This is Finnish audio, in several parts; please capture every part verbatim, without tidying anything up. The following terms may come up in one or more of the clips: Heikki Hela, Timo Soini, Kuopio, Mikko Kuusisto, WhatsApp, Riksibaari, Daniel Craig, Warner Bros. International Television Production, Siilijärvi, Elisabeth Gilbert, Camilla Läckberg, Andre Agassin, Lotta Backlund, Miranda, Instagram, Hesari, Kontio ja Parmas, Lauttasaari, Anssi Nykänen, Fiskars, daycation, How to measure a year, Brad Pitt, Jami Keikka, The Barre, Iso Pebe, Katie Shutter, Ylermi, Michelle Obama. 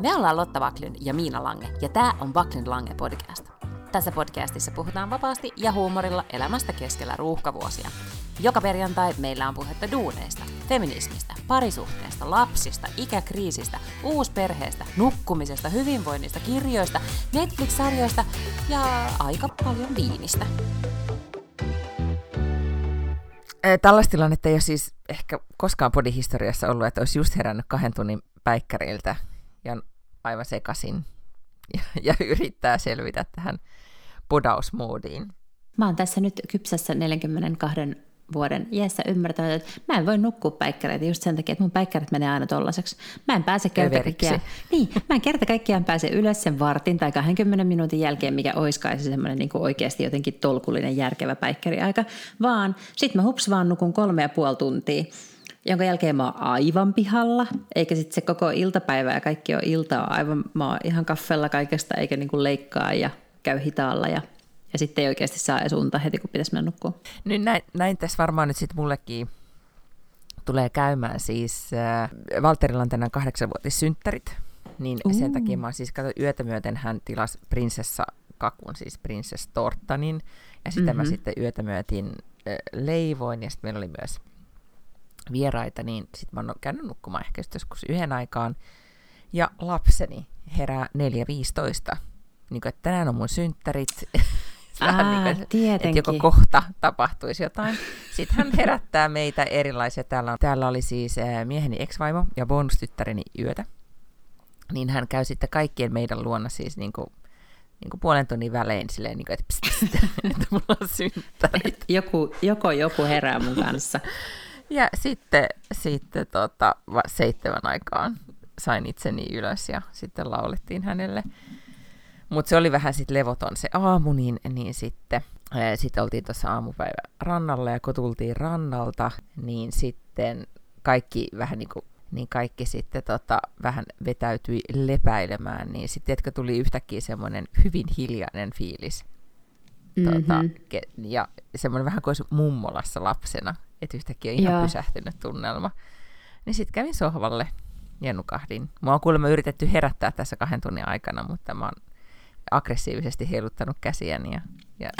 Me ollaan Lotta Backlund ja Miina Lange, ja tää on Backlund Lange podcast. Tässä podcastissa puhutaan vapaasti ja huumorilla elämästä keskellä ruuhkavuosia. Joka perjantai meillä on puhetta duuneista, feminismistä, parisuhteesta, lapsista, ikäkriisistä, uusperheestä, nukkumisesta, hyvinvoinnista, kirjoista, Netflix-sarjoista ja aika paljon viinistä. Tällaista tilannetta ei ole siis ehkä koskaan podihistoriassa ollut, että olisi just herännyt kahden tunnin päikkäriltä ja on aivan sekasin ja, ja yrittää selvitä tähän podausmoodiin. Mä oon tässä nyt kypsässä neljänkymmenenkahden vuoden iässä ymmärtänyt, että mä en voi nukkua päikkäreitä just sen takia, että mun päikkärit menee aina tollaiseksi. Mä en pääse kerta kaikkiaan, niin, mä en kerta kaikkiaan pääse ylös sen vartin tai kaksikymmentä minuutin jälkeen, mikä oiskaisi semmoinen niin kuin oikeasti jotenkin tolkullinen järkevä päikkäriaika, vaan sit mä hups vaan nukun kolme ja puoli tuntia, jonka jälkeen mä oon aivan pihalla, eikä sitten se koko iltapäivä ja kaikki on iltaa aivan, mä oon ihan kaffella kaikesta eikä niin kuin leikkaa ja käy hitaalla ja Ja sitten ei oikeasti saa edes unta heti, kun pitäisi mennä nukkua. Nyt näin, näin tässä varmaan nyt sitten mullekin tulee käymään. Siis äh, Valterilla on tänään kahdeksanvuotissynttärit. Niin uh. sen takia mä siis katsoin yötä myöten hän tilasi prinsessakakun, siis prinsesstorttanin. Ja sitä mm-hmm. mä sitten yötä myötin äh, leivoin. Ja sitten meillä oli myös vieraita, niin sitten mä oon käynyt nukkumaan ehkä joskus yhden aikaan. Ja lapseni herää neljä viisitoista. Niin kuin, että tänään on mun synttärit. Aa, niin kuin, että joko kohta tapahtuisi jotain. Sitten hän herättää meitä erilaisia. Täällä, on, täällä oli siis mieheni ex-vaimo ja bonustyttäreni yötä. Niin hän käy sitten kaikkien meidän luona siis niin kuin, niin kuin puolen tunnin välein silleen, niin kuin, että pst, pst, että mulla on synttärit. Joku, joko joku herää mun kanssa. Ja sitten, sitten tota, seitsemän aikaan sain itseni ylös ja sitten laulettiin hänelle. Mutta se oli vähän sitten levoton se aamu, niin, niin sitten ää, sit oltiin tuossa aamupäivän rannalla, ja kun tultiin rannalta, niin sitten kaikki vähän niin kuin, niin kaikki sitten tota, vähän vetäytyi lepäilemään, niin sitten etkö tuli yhtäkkiä semmoinen hyvin hiljainen fiilis. Tota, mm-hmm. ke, ja semmoinen vähän kuin olisi mummolassa lapsena, että yhtäkkiä on ihan Joo. pysähtynyt tunnelma. Niin sitten kävin sohvalle ja nukahdin. Mua on kuulemma yritetty herättää tässä kahden tunnin aikana, mutta mä oon aggressiivisesti heiluttanut käsiäni ja, ja,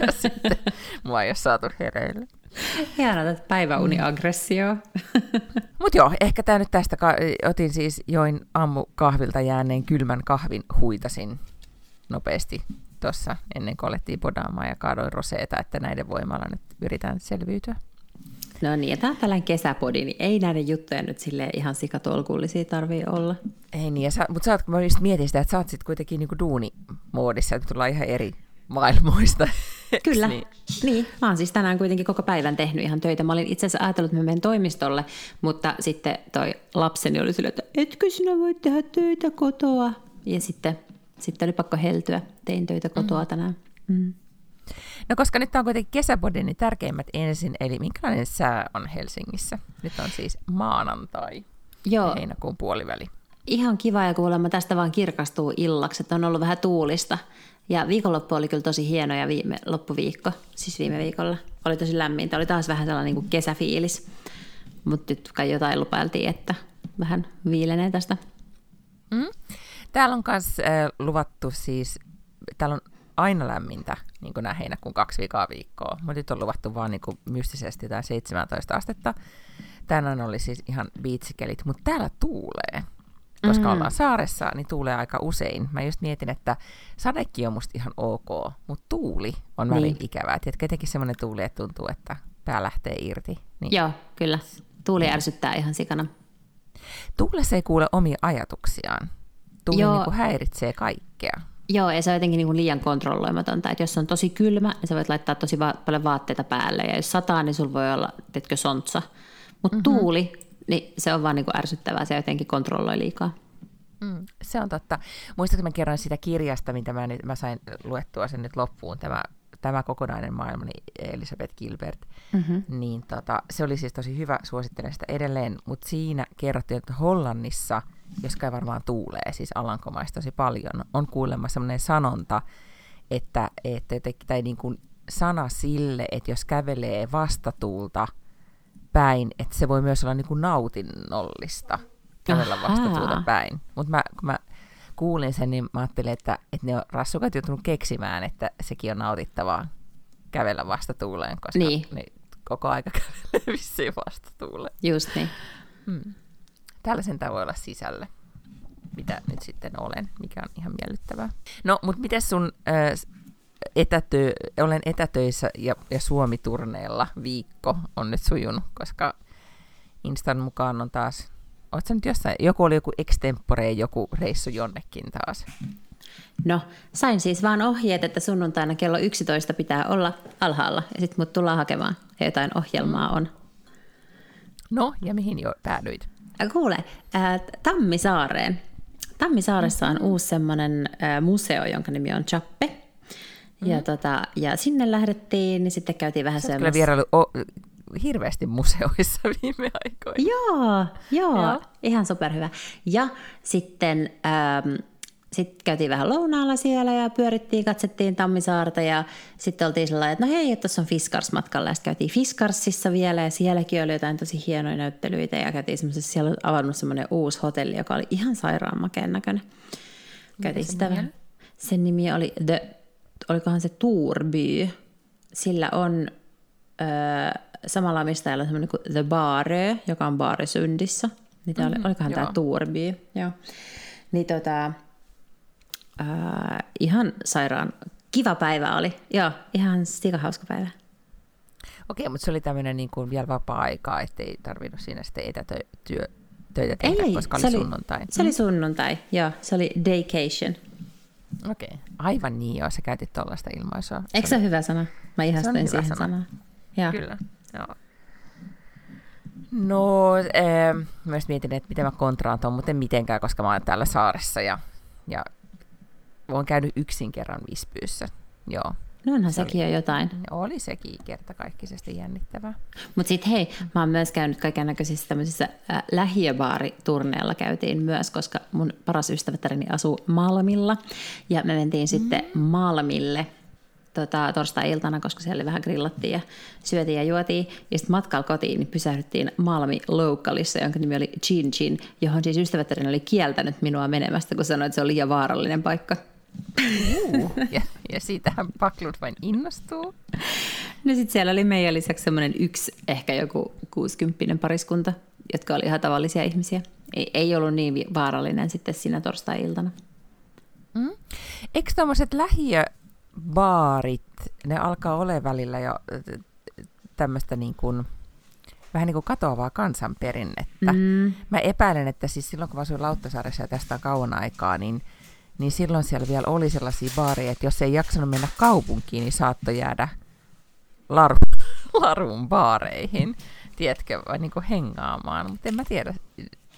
ja sitten mua ei ole saatu hereille. Hienoa, että päiväuniaggressio. Mutta joo, ehkä tämä nyt tästä, ka- otin siis join aamukahvilta jääneen kylmän kahvin, huitasin nopeasti tuossa ennen kuin alettiin podaamaan ja kaadoin roseeta, että näiden voimalla nyt yritän selviytyä. No niin, ja tämä on tällainen kesäpodi, niin ei näiden juttuja nyt silleen ihan sikatolkullisia tarvii olla. Ei niin, sä, mutta sä oot, kun mä just mietin sitä, että sä oot sit kuitenkin niinku duunimoodissa, että tullaan ihan eri maailmoista. Kyllä, niin. niin. Mä oon siis tänään kuitenkin koko päivän tehnyt ihan töitä. Mä olin itse asiassa ajatellut, että mä menen toimistolle, mutta sitten toi lapseni oli silleen, että etkö sinä voi tehdä töitä kotoa? Ja sitten, sitten oli pakko heltyä, tein töitä kotoa mm. tänään. Mm. No koska nyt on kuitenkin kesäpodin, niin tärkeimmät ensin, eli minkälainen sää on Helsingissä? Nyt on siis maanantai, Joo. heinäkuun puoliväli. Ihan kiva ja kuulemma tästä vaan kirkastuu illaksi, että on ollut vähän tuulista. Ja viikonloppu oli kyllä tosi hieno ja viime, loppuviikko, siis viime viikolla, oli tosi lämmintä. Oli taas vähän sellainen niin kuin kesäfiilis, mutta nyt kai jotain lupailtiin, että vähän viilenee tästä. Mm. Täällä on myös äh, luvattu siis, täällä on aina lämmintä, niin kuin nämä heinäkuun kaksi viikkoa viikkoa. Mutta nyt on luvattu vaan niin kuin mystisesti jotain seitsemäntoista astetta. Tänään oli siis ihan biitsikelit, mutta täällä tuulee. Koska mm-hmm. ollaan saaressa, niin tuulee aika usein. Mä just mietin, että sadekin on musta ihan ok, mutta tuuli on välillä niin. ikävää. Tiedätkö, jotenkin semmoinen tuuli, että tuntuu, että pää lähtee irti. Niin. Joo, kyllä. Tuuli niin. ärsyttää ihan sikana. Tuulessa ei kuule omia ajatuksiaan. Tuuli niin kuin häiritsee kaikkea. Joo, ja se on jotenkin niin kuin liian kontrolloimatonta, että jos on tosi kylmä, niin sä voit laittaa tosi va- paljon vaatteita päälle, ja jos sataa, niin sulla voi olla, teetkö, sontsa. Mutta mm-hmm. tuuli, niin se on vaan niin kuin ärsyttävää, se jotenkin kontrolloi liikaa. Mm, se on totta. Muistatko, mä kerron sitä kirjasta, mitä mä, nyt, mä sain luettua sen nyt loppuun, tämä, tämä kokonainen maailma, niin Elisabeth Gilbert, mm-hmm. niin tota, se oli siis tosi hyvä, suosittelen sitä edelleen, mutta siinä kerrottiin, että Hollannissa, joskaan varmaan tuulee, siis Alankomaissa tosi paljon, on kuulemma sellainen sanonta, että, että tai niin kuin sana sille, että jos kävelee vastatuulta päin, että se voi myös olla niin kuin nautinnollista. kävellä vastatuuta päin. Mutta mä, kun mä kuulin sen, niin mä ajattelin, että, että ne on rassukat joutunut keksimään, että sekin on nautittavaa kävellä vastatuuleen, koska niin. ne koko aika kävelee vissiin vastatuuleen. Just niin. Mm. Tällaisen tämä voi olla sisällä, mitä nyt sitten olen, mikä on ihan miellyttävää. No, mutta miten sun... Äh, Etätö, olen etätöissä ja, ja Suomi-turneilla viikko on nyt sujunut, koska Instan mukaan on taas, ootko sä nyt jossain, joku oli joku extempore, joku reissu jonnekin taas? No, sain siis vaan ohjeet, että sunnuntaina kello yksitoista pitää olla alhaalla ja sit mut tullaan hakemaan ja jotain ohjelmaa on. No, ja mihin jo päädyit? Kuule, äh, Tammisaareen. Tammisaaressa on uusi semmoinen äh, museo, jonka nimi on Chappe. Ja, mm. tota, ja sinne lähdettiin, niin sitten käytiin vähän semmoista... Sä oot kyllä vierailu o- hirveästi museoissa viime aikoina. Joo, joo, joo. Ihan superhyvä. Ja sitten ähm, sit käytiin vähän lounaalla siellä ja pyörittiin, katsettiin Tammisaarta ja sitten oltiin sellainen, että no hei, tuossa on Fiskars matkalla. Ja sitten käytiin Fiskarsissa vielä ja sielläkin oli jotain tosi hienoja näyttelyitä ja käytiin semmoisessa, siellä on avannut semmoinen uusi hotelli, joka oli ihan sairaan makeen näköinen. Käytiin sitä nimi? Vähän. Sen nimi oli The... Olikohan se Tourby? Sillä on öö, samalla omistajalla semmoinen kuin The Barre, joka on Baresundissa. Niin oli, mm, olikohan joo. tämä Tourby? Joo. Niin tota, öö, ihan sairaan kiva päivä oli. Joo, ihan sikahauska päivä. Okei, mutta se oli tämmöinen niin kuin vielä vapaa-aikaa, ettei tarvinnut siinä sitten etätöitä tehdä, ei, koska oli, oli sunnuntai. Se oli sunnuntai, joo. Se oli daycation. Okei. Aivan niin joo, sä käytit tollaista ilmaisua. Eikö se ole hyvä sana? Mä ihastuin siihen sana. sanaan. Ja. Kyllä, joo. No, ee, myös mietin, että miten mä kontraan tuon, mutta en mitenkään, koska mä oon täällä saaressa ja, ja oon käynyt yksin kerran Visbyssä, joo. No onhan se sekin oli, jo jotain. Oli sekin kertakaikkisesti jännittävää. Mutta sitten hei, mä oon myös käynyt kaikennäköisissä tämmöisissä äh, lähiöbaariturneilla käytiin myös, koska mun paras ystävättäreni asuu Malmilla. Ja me mentiin mm. sitten Malmille tota, torstai-iltana, koska siellä vähän grillattiin ja syötiin ja juotiin. Ja sitten matkalla kotiin niin pysähdyttiin Malmi-loukkalissa, jonka nimi oli Chin Chin, johon siis ystävättäreni oli kieltänyt minua menemästä, kun sanoi, että se oli liian vaarallinen paikka. Uh, ja, ja siitähän Backlund vain innostuu. No sitten siellä oli meidän lisäksi semmoinen yksi, ehkä joku kuusikymppinen pariskunta, jotka oli ihan tavallisia ihmisiä. Ei, ei ollut niin vaarallinen sitten siinä torstai-iltana. Mm. Eikö tommoset lähiöbaarit, ne alkaa olemaan välillä jo tämmöistä niin kuin, vähän niin kuin katoavaa kansanperinnettä. Mm. Mä epäilen, että siis silloin kun mä asuin Lauttasaaressa ja tästä on kauan aikaa, niin niin silloin siellä vielä oli sellaisia baareja, että jos ei jaksanut mennä kaupunkiin, niin saattoi jäädä lar- larun baareihin, tiedätkö, vai niin kuin hengaamaan. Mutta en mä tiedä,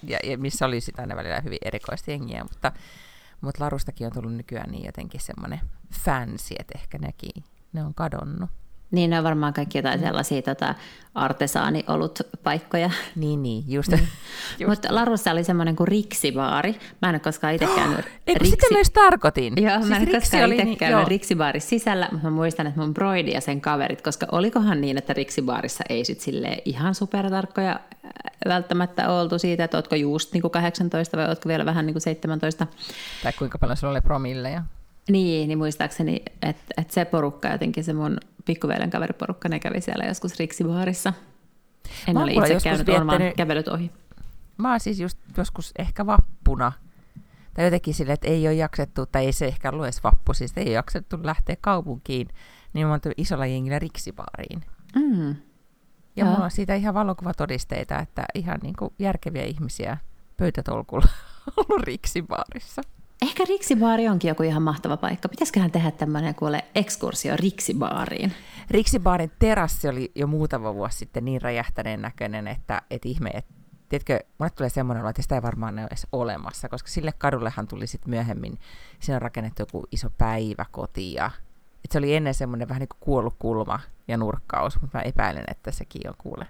ja, ja missä oli sitä aina välillä hyvin erikoista jengiä, mutta, mutta larustakin on tullut nykyään niin jotenkin semmoinen fancy, että ehkä nekin, ne on kadonnut. Niin, ne on varmaan kaikki jotain sellaisia tota, artesaaniolut paikkoja. Niin, niin, just. Niin. just. Mutta Larussa oli semmoinen kuin Riksibaari. Mä en ole koskaan itse käynyt oh, Riksi... Sitä myös tarkoitin. Joo, siis mä en ole koskaan itse käynyt niin, Riksibaarin sisällä, mutta mä muistan, että mun broidi ja sen kaverit, koska olikohan niin, että Riksibaarissa ei sit silleen ihan supertarkkoja välttämättä oltu siitä, että ootko just niin kuin kahdeksantoista vai ootko vielä vähän niin kuin seitsemäntoista. Tai kuinka paljon sulla oli promilleja. Niin, niin muistaakseni, että, että se porukka jotenkin, se mun pikkuvelen kaveriporukka, ne kävi siellä joskus Riksibaarissa. En ole itse käynyt, olen vaan kävellyt ohi. Mä oon siis just joskus ehkä vappuna, tai jotenkin silleen, että ei ole jaksettu, tai ei se ehkä ollut edes vappu, siis ei ole jaksettu lähteä kaupunkiin, niin mä oon tullut isolla jengillä Riksibaariin. Mm. Ja mulla on siitä ihan valokuvatodisteita, että ihan niin kuin järkeviä ihmisiä pöytätolkulla on ollut Riksibaarissa. Ehkä Riksibaari onkin joku ihan mahtava paikka. Pitäisiköhän tehdä tämmöinen kuule ekskursio Riksibaariin? Riksimaarin terassi oli jo muutama vuosi sitten niin räjähtäneen näköinen, että et ihme, että tiedätkö, mulle tulee semmoinen, että sitä ei varmaan ole edes olemassa, koska sille kadullehan tuli sitten myöhemmin, siinä on rakennettu joku iso päiväkoti ja että se oli ennen semmoinen vähän niin kuin kuollut kulma ja nurkkaus, mutta mä epäilen, että sekin on kuule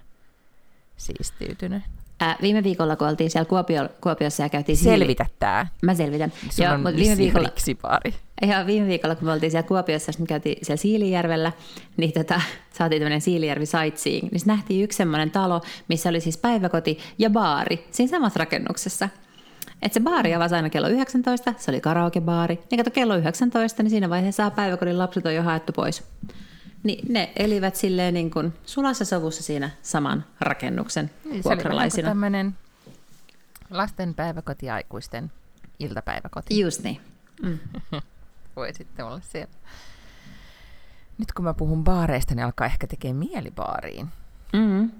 siistiytynyt. Ää, viime viikolla, kun oltiin siellä Kuopio, Kuopiossa ja käytiin... Selvitä hiili... tää. Mä selvitän. Sun joo, on viime viikolla... Riksibaari. Joo, viime viikolla, kun me oltiin siellä Kuopiossa, me käytiin siellä Siilijärvellä, niin tota, saatiin tämmöinen Siilijärvi sightseeing. Niin nähtiin yksi semmoinen talo, missä oli siis päiväkoti ja baari siinä samassa rakennuksessa. Että se baari avasi aina kello yhdeksäntoista, se oli karaokebaari. Niin kato kello yhdeksäntoista, niin siinä vaiheessa päiväkodin lapset on jo haettu pois. Niin ne elivät silleen niin kuin sulassa sovussa siinä saman rakennuksen niin, vuokralaisina. Se oli tämmöinen lasten päiväkoti ja aikuisten iltapäiväkoti. Just niin. Mm. Voi sitten olla siellä. Nyt kun mä puhun baareista, niin alkaa ehkä tekee mieli baariin. Mm.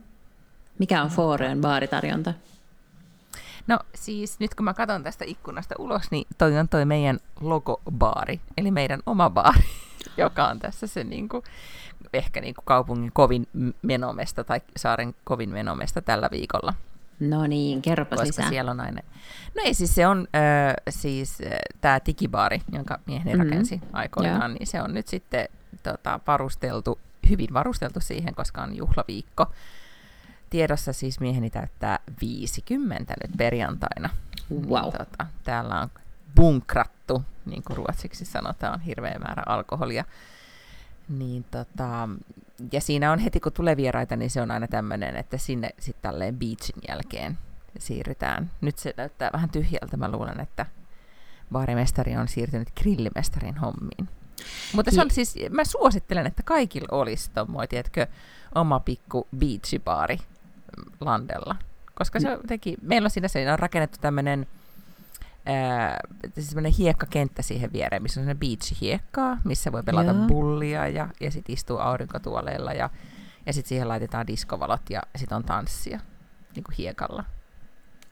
Mikä on Foreon baaritarjonta? No siis nyt kun mä katson tästä ikkunasta ulos, niin toi on toi meidän logobaari, eli meidän oma baari, joka on tässä se niinku, ehkä niinku kaupungin kovin menomesta tai saaren kovin menomesta tällä viikolla. No niin, kerropa koska lisää. Siellä on aina... No ei siis se on äh, siis äh, tämä tikibaari, jonka mieheni mm-hmm. rakensi aikoinaan, joo. Niin se on nyt sitten tota, varusteltu, hyvin varusteltu siihen, koska on juhlaviikko. Tiedossa siis mieheni täyttää viisikymmentä nyt perjantaina. Wow. Niin, tota, täällä on bunkrattu, niin kuin ruotsiksi sanotaan, hirveä määrä alkoholia. Niin, tota, ja siinä on heti, kun tulee vieraita, niin se on aina tämmöinen, että sinne sitten tälleen beachin jälkeen siirrytään. Nyt se näyttää vähän tyhjältä. Mä luulen, että baarimestari on siirtynyt grillimestarin hommiin. Mutta se on siis, mä suosittelen, että kaikilla olisi tommoinen, tiedätkö, oma pikku beachibaari landella. Koska se teki, meillä on siinä, siinä on rakennettu tämmöinen semmoinen hiekkakenttä siihen viereen, missä on semmoinen beach-hiekkaa, missä voi pelata joo. Bullia ja, ja sitten istuu aurinkotuoleilla ja, ja sitten siihen laitetaan diskovalot ja sitten on tanssia niin kuin hiekalla.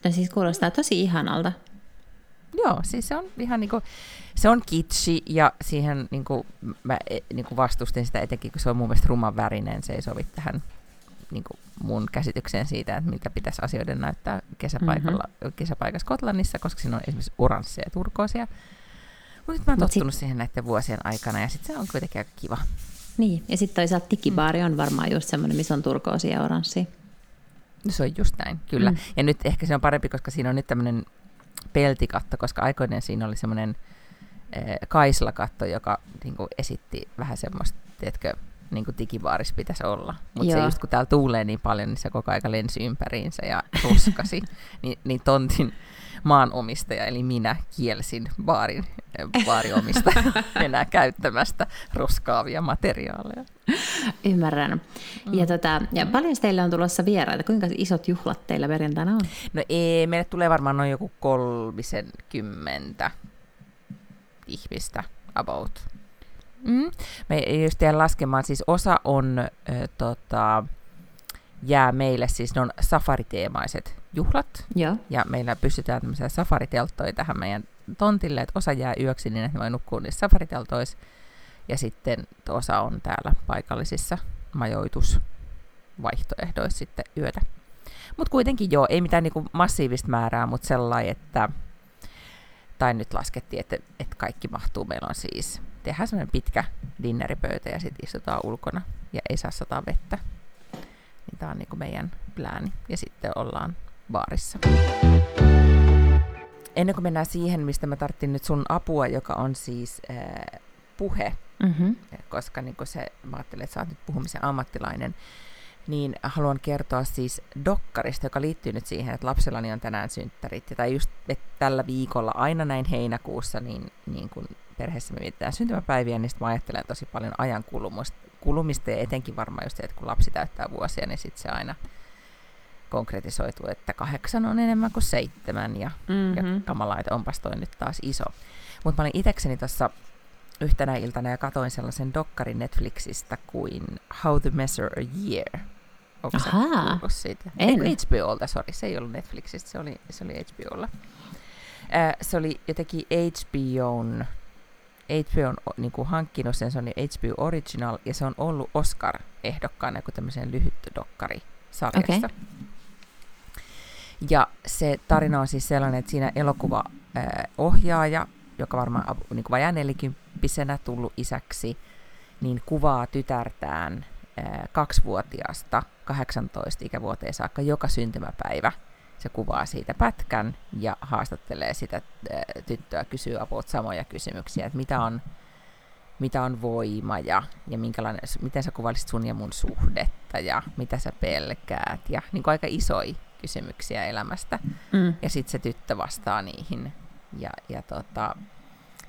No siis kuulostaa tosi ihanalta. Joo, siis se on ihan niin kuin, se on kitsi ja siihen niin kuin, mä niin kuin vastustin sitä etenkin, kun se on mun mielestä ruman värinen, se ei sovi tähän niin kuin mun käsitykseen siitä, että miltä pitäisi asioiden näyttää kesäpaikalla, mm-hmm. kesäpaikassa Skotlannissa, koska siinä on esimerkiksi oranssia ja turkoosia. Mutta nyt mä oon Mut tottunut sit... siihen näiden vuosien aikana ja sitten se on kuitenkin aika kiva. Niin, ja sitten toisaalta tikibaari on varmaan just semmoinen, missä on turkoosia ja oranssia. No se on just näin, kyllä. Mm. Ja nyt ehkä se on parempi, koska siinä on nyt tämmöinen peltikatto, koska aikoinen siinä oli semmoinen eh, kaislakatto, joka niin kuin esitti vähän semmoista, tiedätkö, niin kuin digibaarissa pitäisi olla. Mutta se just kun täällä tuulee niin paljon, niin se koko aika lensi ympäriinsä ja ruskasi. Ni, niin tontin maanomistaja, eli minä, kielsin baarin, baarinomistajan enää käyttämästä roskaavia materiaaleja. Ymmärrän. Mm. Ja, tota, ja paljon teillä on tulossa vieraita? Kuinka isot juhlat teillä perjantaina on? No ei, meille tulee varmaan noin joku kolmisenkymmentä ihmistä about. Mm. Me ei just jää laskemaan, siis osa on, äh, tota, jää meille, siis ne on safariteemaiset juhlat, joo. Ja meillä pystytään tämmöisiä safaritelttoja tähän meidän tontille, että osa jää yöksi niin, että ne voi nukkua niissä safariteltoissa, ja sitten osa on täällä paikallisissa majoitusvaihtoehdoissa sitten yötä. Mutta kuitenkin joo, ei mitään niinku massiivista määrää, mutta sellainen, että, tai nyt laskettiin, että, että kaikki mahtuu, meillä on siis... Tehdään semmoinen pitkä dinneripöytä ja sitten istutaan ulkona ja ei saa sataa vettä. Niin tämä on niin kuin meidän plääni. Ja sitten ollaan baarissa. Ennen kuin mennään siihen, mistä mä tarvitsin nyt sun apua, joka on siis äh, puhe, mm-hmm. koska niin kuin se, mä ajattelin, että sä oot nyt puhumisen ammattilainen, niin haluan kertoa siis dokkarista, joka liittyy nyt siihen, että lapsellani on tänään synttärit. Tai just tällä viikolla aina näin heinäkuussa, niin, niin kuin perheessä me mietitään syntymäpäiviä, niin sitten mä ajattelen tosi paljon ajan kulumista ja etenkin varmaan just se, että kun lapsi täyttää vuosia, niin sitten se aina konkretisoituu, että kahdeksan on enemmän kuin seitsemän ja, mm-hmm. ja kamalaa, että onpas toi nyt taas iso. Mutta mä olin itsekseni tuossa yhtenä iltana ja katoin sellaisen dokkarin Netflixistä kuin How to measure a year. Onko sä kuullut siitä? En. H B O:lta, sori, se ei ollut Netflixistä, se oli, se oli H B O:lla. Äh, se oli jotenkin H B O:n... H B O on niin kuin hankkinut sen, se on H B O Original, ja se on ollut Oscar-ehdokkaana joku tämmöisen lyhytdokkari-sarjassa. Okay. Ja se tarina on siis sellainen, että siinä elokuvaohjaaja, joka varmaan niin kuin vajaa nelikymppisenä tullut isäksi, niin kuvaa tytärtään kaksivuotiaasta kahdeksantoista ikävuoteen saakka joka syntymäpäivä. Se kuvaa siitä pätkän ja haastattelee sitä tyttöä, kysyy apot samoja kysymyksiä, että mitä on, mitä on voima ja, ja minkälainen, miten sä kuvailisit sun ja mun suhdetta ja mitä sä pelkäät ja niin kuin aika isoja kysymyksiä elämästä. Mm. Ja sitten se tyttö vastaa niihin ja, ja, tota,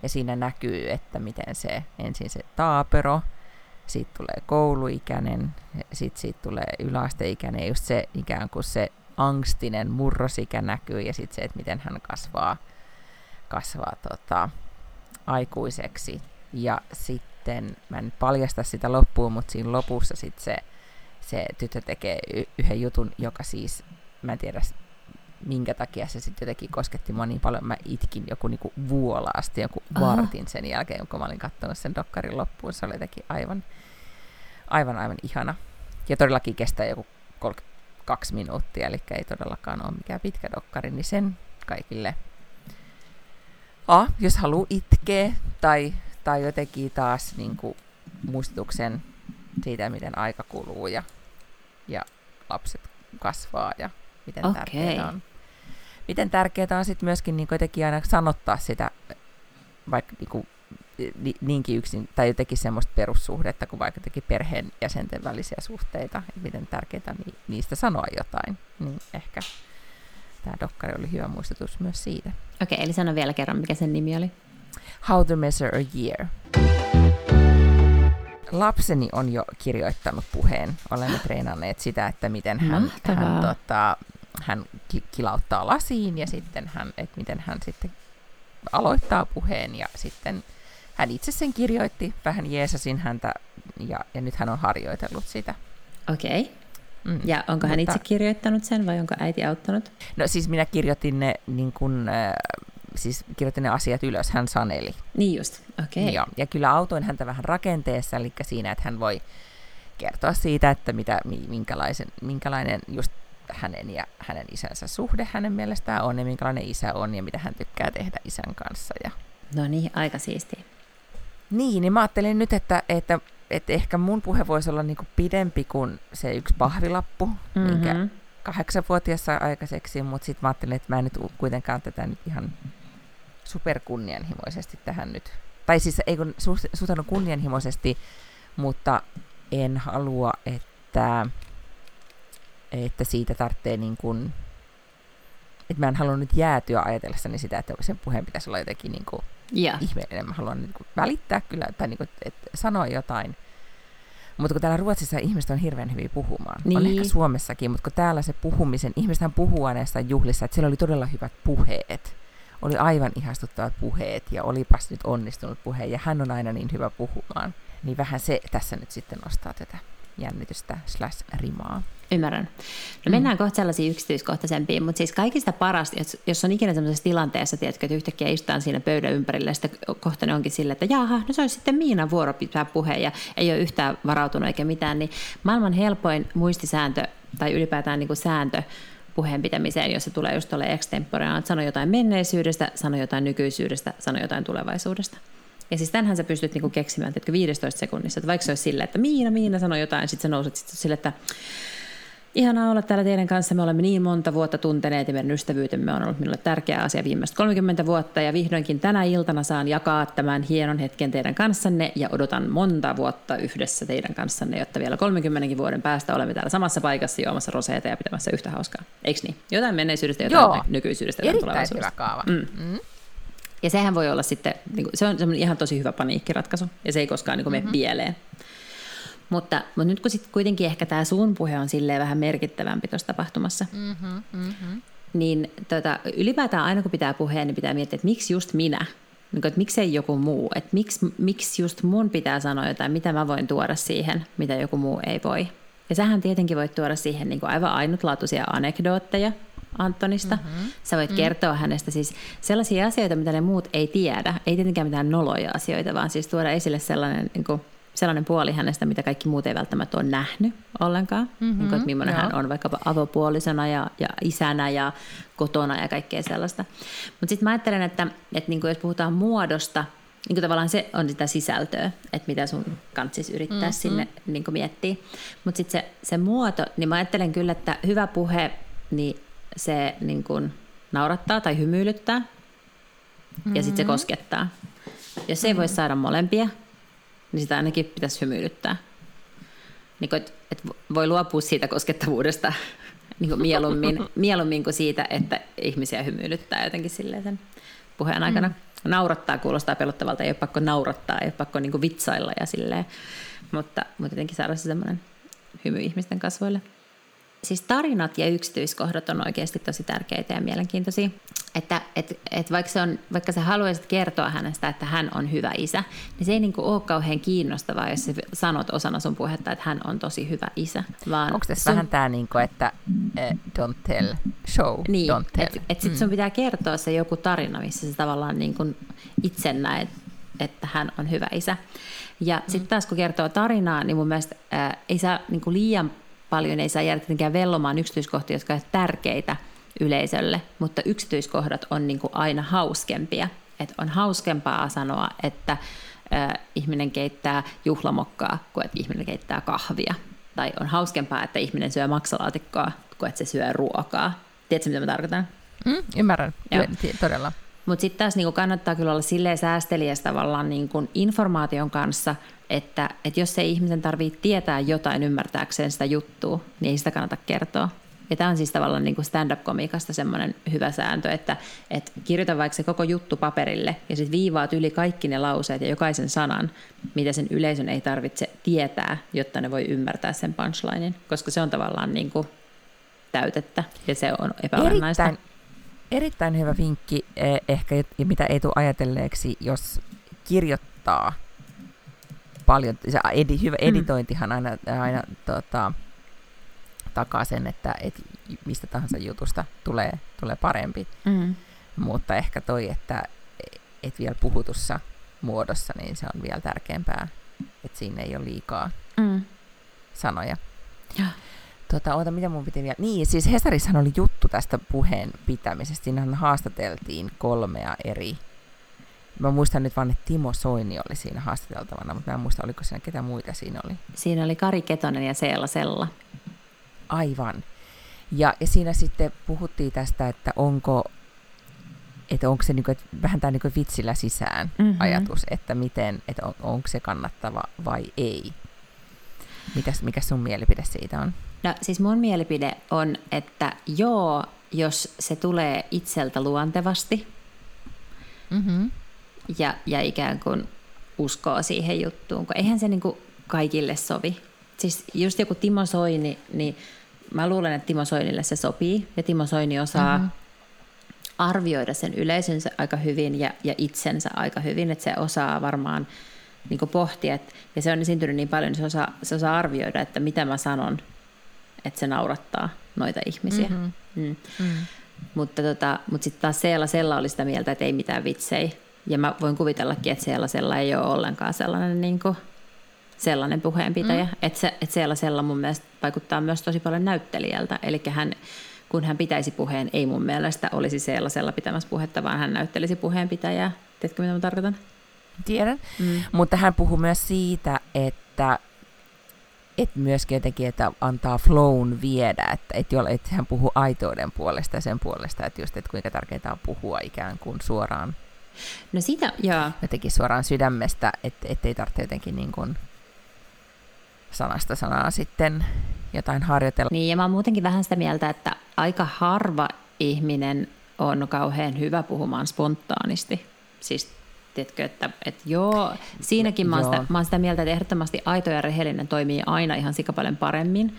ja siinä näkyy, että miten se ensin se taapero, siitä tulee kouluikäinen, sitten siitä tulee yläasteikäinen, just se ikään kuin se angstinen murrosikä näkyy ja sitten se, että miten hän kasvaa, kasvaa tota, aikuiseksi. Ja sitten, mä en paljasta sitä loppuun, mutta siinä lopussa sit se, se tyttö tekee y- yhden jutun, joka siis, mä en tiedä minkä takia se sitten jotenkin kosketti mua niin paljon, mä itkin joku niinku vuolaasti, joku vartin sen jälkeen, kun mä olin katsonut sen dokkarin loppuun, se oli jotenkin aivan, aivan, aivan ihana. Ja todellakin kestää joku kolmekymmentäkaksi minuuttia, eli ei todellakaan ole mikään pitkä dokkari, niin sen kaikille, A, jos haluaa itkeä, tai tai jotenkin taas niin kuin muistutuksen siitä, miten aika kuluu ja, ja lapset kasvaa ja miten okay. tärkeää on. Miten tärkeää on sitten myöskin niin kuin jotenkin aina sanottaa sitä, vaikka niin kuin, ni, niinkin yksin, tai jotenkin semmoista perussuhdetta kuin vaikka jotenkin perheen jäsenten välisiä suhteita, että miten tärkeää ni, niistä sanoa jotain, niin ehkä tämä dokkari oli hyvä muistutus myös siitä. Okei, okay, eli sano vielä kerran, mikä sen nimi oli? How to measure a year. Lapseni on jo kirjoittanut puheen. Olemme treenanneet sitä, että miten hän, hän, tota, hän ki- kilauttaa lasiin ja sitten hän, että miten hän sitten aloittaa puheen. Ja sitten hän itse sen kirjoitti, vähän jeesasin häntä ja, ja nyt hän on harjoitellut sitä. Okei. Okay. Mm. Ja onko Mutta, hän itse kirjoittanut sen vai onko äiti auttanut? No siis minä kirjoitin ne niin kuin, siis kirjoitin ne asiat ylös, hän saneli. Niin just, okei. Okay. Joo, ja kyllä autoin häntä vähän rakenteessa, eli siinä, että hän voi kertoa siitä, että mitä, minkälaisen, minkälainen just hänen ja hänen isänsä suhde hänen mielestään on, ja minkälainen isä on, ja mitä hän tykkää tehdä isän kanssa. Ja no niin, aika siistiä. Niin, niin mä ajattelin nyt, että, että, että ehkä mun puhe voisi olla niinku pidempi kuin se yksi pahvilappu, mm-hmm. minkä kahdeksanvuotias sai aikaiseksi, mutta sitten mä ajattelin, että mä en nyt kuitenkaan tätä nyt ihan superkunnianhimoisesti tähän nyt. Tai siis ei kun suhtaudun kunnianhimoisesti, mutta en halua, että, että siitä tarvitsee niin kuin, että mä en halua nyt jäätyä ajatellessani sitä, että sen puheen pitäisi olla jotenkin niin kuin yeah. ihmeellinen. Mä haluan niin kuin välittää kyllä, tai niin kuin, että sanoa jotain. Mutta kun täällä Ruotsissa ihmiset on hirveän hyviä puhumaan. Niin. On ehkä Suomessakin, mutta kun täällä se puhumisen, ihmisethän puhuu näissä juhlissa, että siellä oli todella hyvät puheet. Oli aivan ihastuttavat puheet ja olipas nyt onnistunut puhe ja hän on aina niin hyvä puhumaan. Niin vähän se tässä nyt sitten nostaa tätä jännitystä slash rimaa. Ymmärrän. No mennään mm. kohta sellaisiin yksityiskohtaisempiin, mutta siis kaikista parasta, jos on ikinä sellaisessa tilanteessa, tiedätkö, että yhtäkkiä istutaan siinä pöydän ympärillä ja sitten kohta onkin sille, että jaha, no se olisi sitten Miinan vuoro pitää puhe ja ei ole yhtään varautunut eikä mitään, niin maailman helpoin muistisääntö tai ylipäätään niin kuin sääntö puheen pitämiseen, jos se tulee just tuolle extemporeaan, että sano jotain menneisyydestä, sano jotain nykyisyydestä, sano jotain tulevaisuudesta. Ja siis tämänhän sä pystyt niinku keksimään viisitoista sekunnissa, että vaikka se olisi silleen, että Miina, Miina sano jotain, sitten sä nouset sit silleen, että ihanaa olla täällä teidän kanssa, me olemme niin monta vuotta tunteneet ja meidän ystävyytemme on ollut minulle tärkeä asia viimeiset kolmekymmentä vuotta ja vihdoinkin tänä iltana saan jakaa tämän hienon hetken teidän kanssanne ja odotan monta vuotta yhdessä teidän kanssanne, jotta vielä kolmenkymmenen vuoden päästä olemme täällä samassa paikassa juomassa roseita ja pitämässä yhtä hauskaa. Eikö niin? Jotain menneisyydestä, jotain Joo. nykyisyydestä, jotain tulevaisuudesta. Erittäin hyvä kaava. Mm. Mm. Ja sehän voi olla sitten, se on semmoinen ihan tosi hyvä paniikkiratkaisu ja se ei koskaan niin kuin mene mm-hmm. pieleen. Mutta, mutta nyt kun sit kuitenkin ehkä tämä sun puhe on silleen vähän merkittävämpi tuossa tapahtumassa, mm-hmm, mm-hmm. niin tota, ylipäätään aina kun pitää puheen, niin pitää miettiä, että miksi just minä, niin, että miksei joku muu, että miksi, miksi just mun pitää sanoa jotain, mitä mä voin tuoda siihen, mitä joku muu ei voi. Ja sähän tietenkin voit tuoda siihen niin kuin aivan ainutlaatuisia anekdootteja Antonista. Mm-hmm. Sä voit mm-hmm. kertoa hänestä siis sellaisia asioita, mitä ne muut ei tiedä, ei tietenkään mitään noloja asioita, vaan siis tuoda esille sellainen niin kuin sellainen puoli hänestä, mitä kaikki muut ei välttämättä ole nähnyt ollenkaan. Mm-hmm, niin kuin, että millainen hän on vaikkapa avopuolisona ja, ja isänä ja kotona ja kaikkea sellaista. Mutta sitten mä ajattelen, että, että niin kuin jos puhutaan muodosta, niin kuin tavallaan se on sitä sisältöä, että mitä sun kannattaisi yrittää mm-hmm. sinne niin kuin miettiä. Mutta sitten se, se muoto, niin mä ajattelen kyllä, että hyvä puhe, niin se niin kuin naurattaa tai hymyilyttää mm-hmm. ja sitten se koskettaa. Jos se ei mm-hmm. voi saada molempia, niin sitä ainakin pitäisi hymyilyttää. Niin että et voi luopua siitä koskettavuudesta niin kuin mieluummin, mieluummin kuin siitä, että ihmisiä hymyilyttää jotenkin silleen sen puheen aikana. Mm. Naurattaa kuulostaa pelottavalta, ei ole pakko naurattaa, ei ole pakko niin kuin vitsailla ja silleen. Mutta, mutta jotenkin saada se semmoinen hymy ihmisten kasvoille. Siis tarinat ja yksityiskohdat on oikeasti tosi tärkeitä ja mielenkiintoisia. Että et, et vaikka, se on, vaikka sä haluaisit kertoa hänestä, että hän on hyvä isä, niin se ei niinku ole kauhean kiinnostavaa, jos sä sanot osana sun puhetta, että hän on tosi hyvä isä. Vaan onko tässä sun... vähän tämä, niinku, että eh, don't tell, show, niin, don't tell. Että et sit sun pitää kertoa se joku tarina, missä sä tavallaan niinku itse näet, että hän on hyvä isä. Ja sitten taas kun kertoo tarinaa, niin mun mielestä ää, ei saa niinku liian paljon, ei saa jäädä tietenkään vellomaan yksityiskohtia, jotka ovat tärkeitä yleisölle, mutta yksityiskohdat on niin kuin aina hauskempia. Et on hauskempaa sanoa, että äh, ihminen keittää juhlamokkaa, kuin että ihminen keittää kahvia. Tai on hauskempaa, että ihminen syö maksalaatikkoa, kuin että se syö ruokaa. Tiedätkö, mitä mä tarkoitan? Mm, ymmärrän, Joo. todella. Mutta sitten taas niin kuin kannattaa kyllä olla silleen säästeliäs tavallaan niin kuin informaation kanssa, että et jos ei ihmisen tarvitse tietää jotain ymmärtääkseen sitä juttua, niin ei sitä kannata kertoa. Ja tämä on siis tavallaan niin kuin stand-up-komiikasta semmoinen hyvä sääntö, että et kirjoita vaikka se koko juttu paperille ja sitten viivaat yli kaikki ne lauseet ja jokaisen sanan, mitä sen yleisön ei tarvitse tietää, jotta ne voi ymmärtää sen punchlinen, koska se on tavallaan niin kuin täytettä ja se on epäolennaista. Erittäin, erittäin hyvä vinkki ehkä, mitä ei tule ajatelleeksi, jos kirjoittaa paljon. Se edi, hyvä editointihan aina... aina tota, takaa sen, että et mistä tahansa jutusta tulee, tulee parempi. Mm. Mutta ehkä toi, että et vielä puhutussa muodossa, niin se on vielä tärkeämpää, että siinä ei ole liikaa mm. sanoja. Tota, oota, mitä mun piti vielä... Niin, siis Hesarissahan oli juttu tästä puheen pitämisestä. Siinähän haastateltiin kolmea eri... Mä muistan nyt vaan, että Timo Soini oli siinä haastateltavana, mutta mä en muista, oliko siinä ketä muita siinä oli. Siinä oli Kari Ketonen ja Seela Sella. Aivan. Ja, ja siinä sitten puhuttiin tästä, että onko, että onko se niin kuin, että vähän tämä niin kuin vitsillä sisään mm-hmm. ajatus, että, miten, että on, onko se kannattava vai ei. Mitäs, mikä sun mielipide siitä on? No siis mun mielipide on, että joo, jos se tulee itseltä luontevasti mm-hmm. ja, ja ikään kuin uskoo siihen juttuun, kun eihän se niin kuin kaikille sovi. Siis just joku Timo Soini, niin mä luulen, että Timo Soinille se sopii ja Timo Soini osaa mm-hmm. arvioida sen yleisönsä aika hyvin ja, ja itsensä aika hyvin, että se osaa varmaan niin kuin pohtia, että, ja se on esiintynyt niin paljon, niin se osaa, se osaa arvioida, että mitä mä sanon, että se naurattaa noita ihmisiä. Mm-hmm. Mm. Mm. Mutta, tota, mutta sitten taas Seela Sella oli sitä mieltä, että ei mitään vitsejä ja mä voin kuvitellakin, että Seela Sella ei ole ollenkaan sellainen... Niin kuin sellainen puheenpitäjä, mm. että se, et Seela Sella mun mielestä vaikuttaa myös tosi paljon näyttelijältä. Eli hän, kun hän pitäisi puheen, ei mun mielestä olisi Seela Sella pitämässä puhetta, vaan hän näyttelisi puheenpitäjää. Tiedätkö, mitä mä tarkoitan? Tiedän, mm. mutta hän puhuu myös siitä, että et myöskin jotenkin, että antaa flown viedä, että et jolle, et hän puhuu aitouden puolesta ja sen puolesta, että just, et kuinka tärkeää on puhua ikään kuin suoraan. No sitä, joo. Jotenkin suoraan sydämestä, että et ei tarvitse jotenkin niin kuin sanasta sanaa sitten jotain harjoitella. Niin, ja mä oon muutenkin vähän sitä mieltä, että aika harva ihminen on kauhean hyvä puhumaan spontaanisti. Siis, tiedätkö, että, että joo, siinäkin mä oon, joo. Sitä, mä oon sitä mieltä, että ehdottomasti aito ja rehellinen toimii aina ihan sikapaljon paremmin,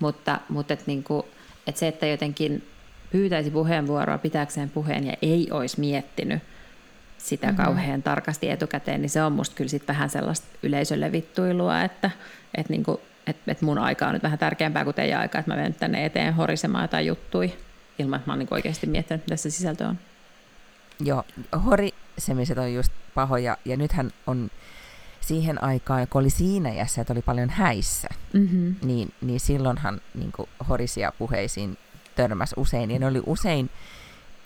mutta, mutta et niinku, et se, että jotenkin pyytäisi puheenvuoroa pitääkseen puheen ja ei olisi miettinyt sitä mm-hmm. kauhean tarkasti etukäteen, niin se on musta kyllä sit vähän sellaista yleisölle vittuilua, että et niinku, et, et mun aika on nyt vähän tärkeämpää kuin teidän aika, että mä menen tänne eteen horisemaan jotain juttui ilman, että mä oon niinku oikeasti miettinyt, mitä se sisältö on. Joo, horisemiset on just pahoja, ja nythän on siihen aikaan, kun oli siinä iässä, että oli paljon häissä, mm-hmm. niin, niin silloinhan niinku horisia puheisiin törmäsi usein, ja ne oli usein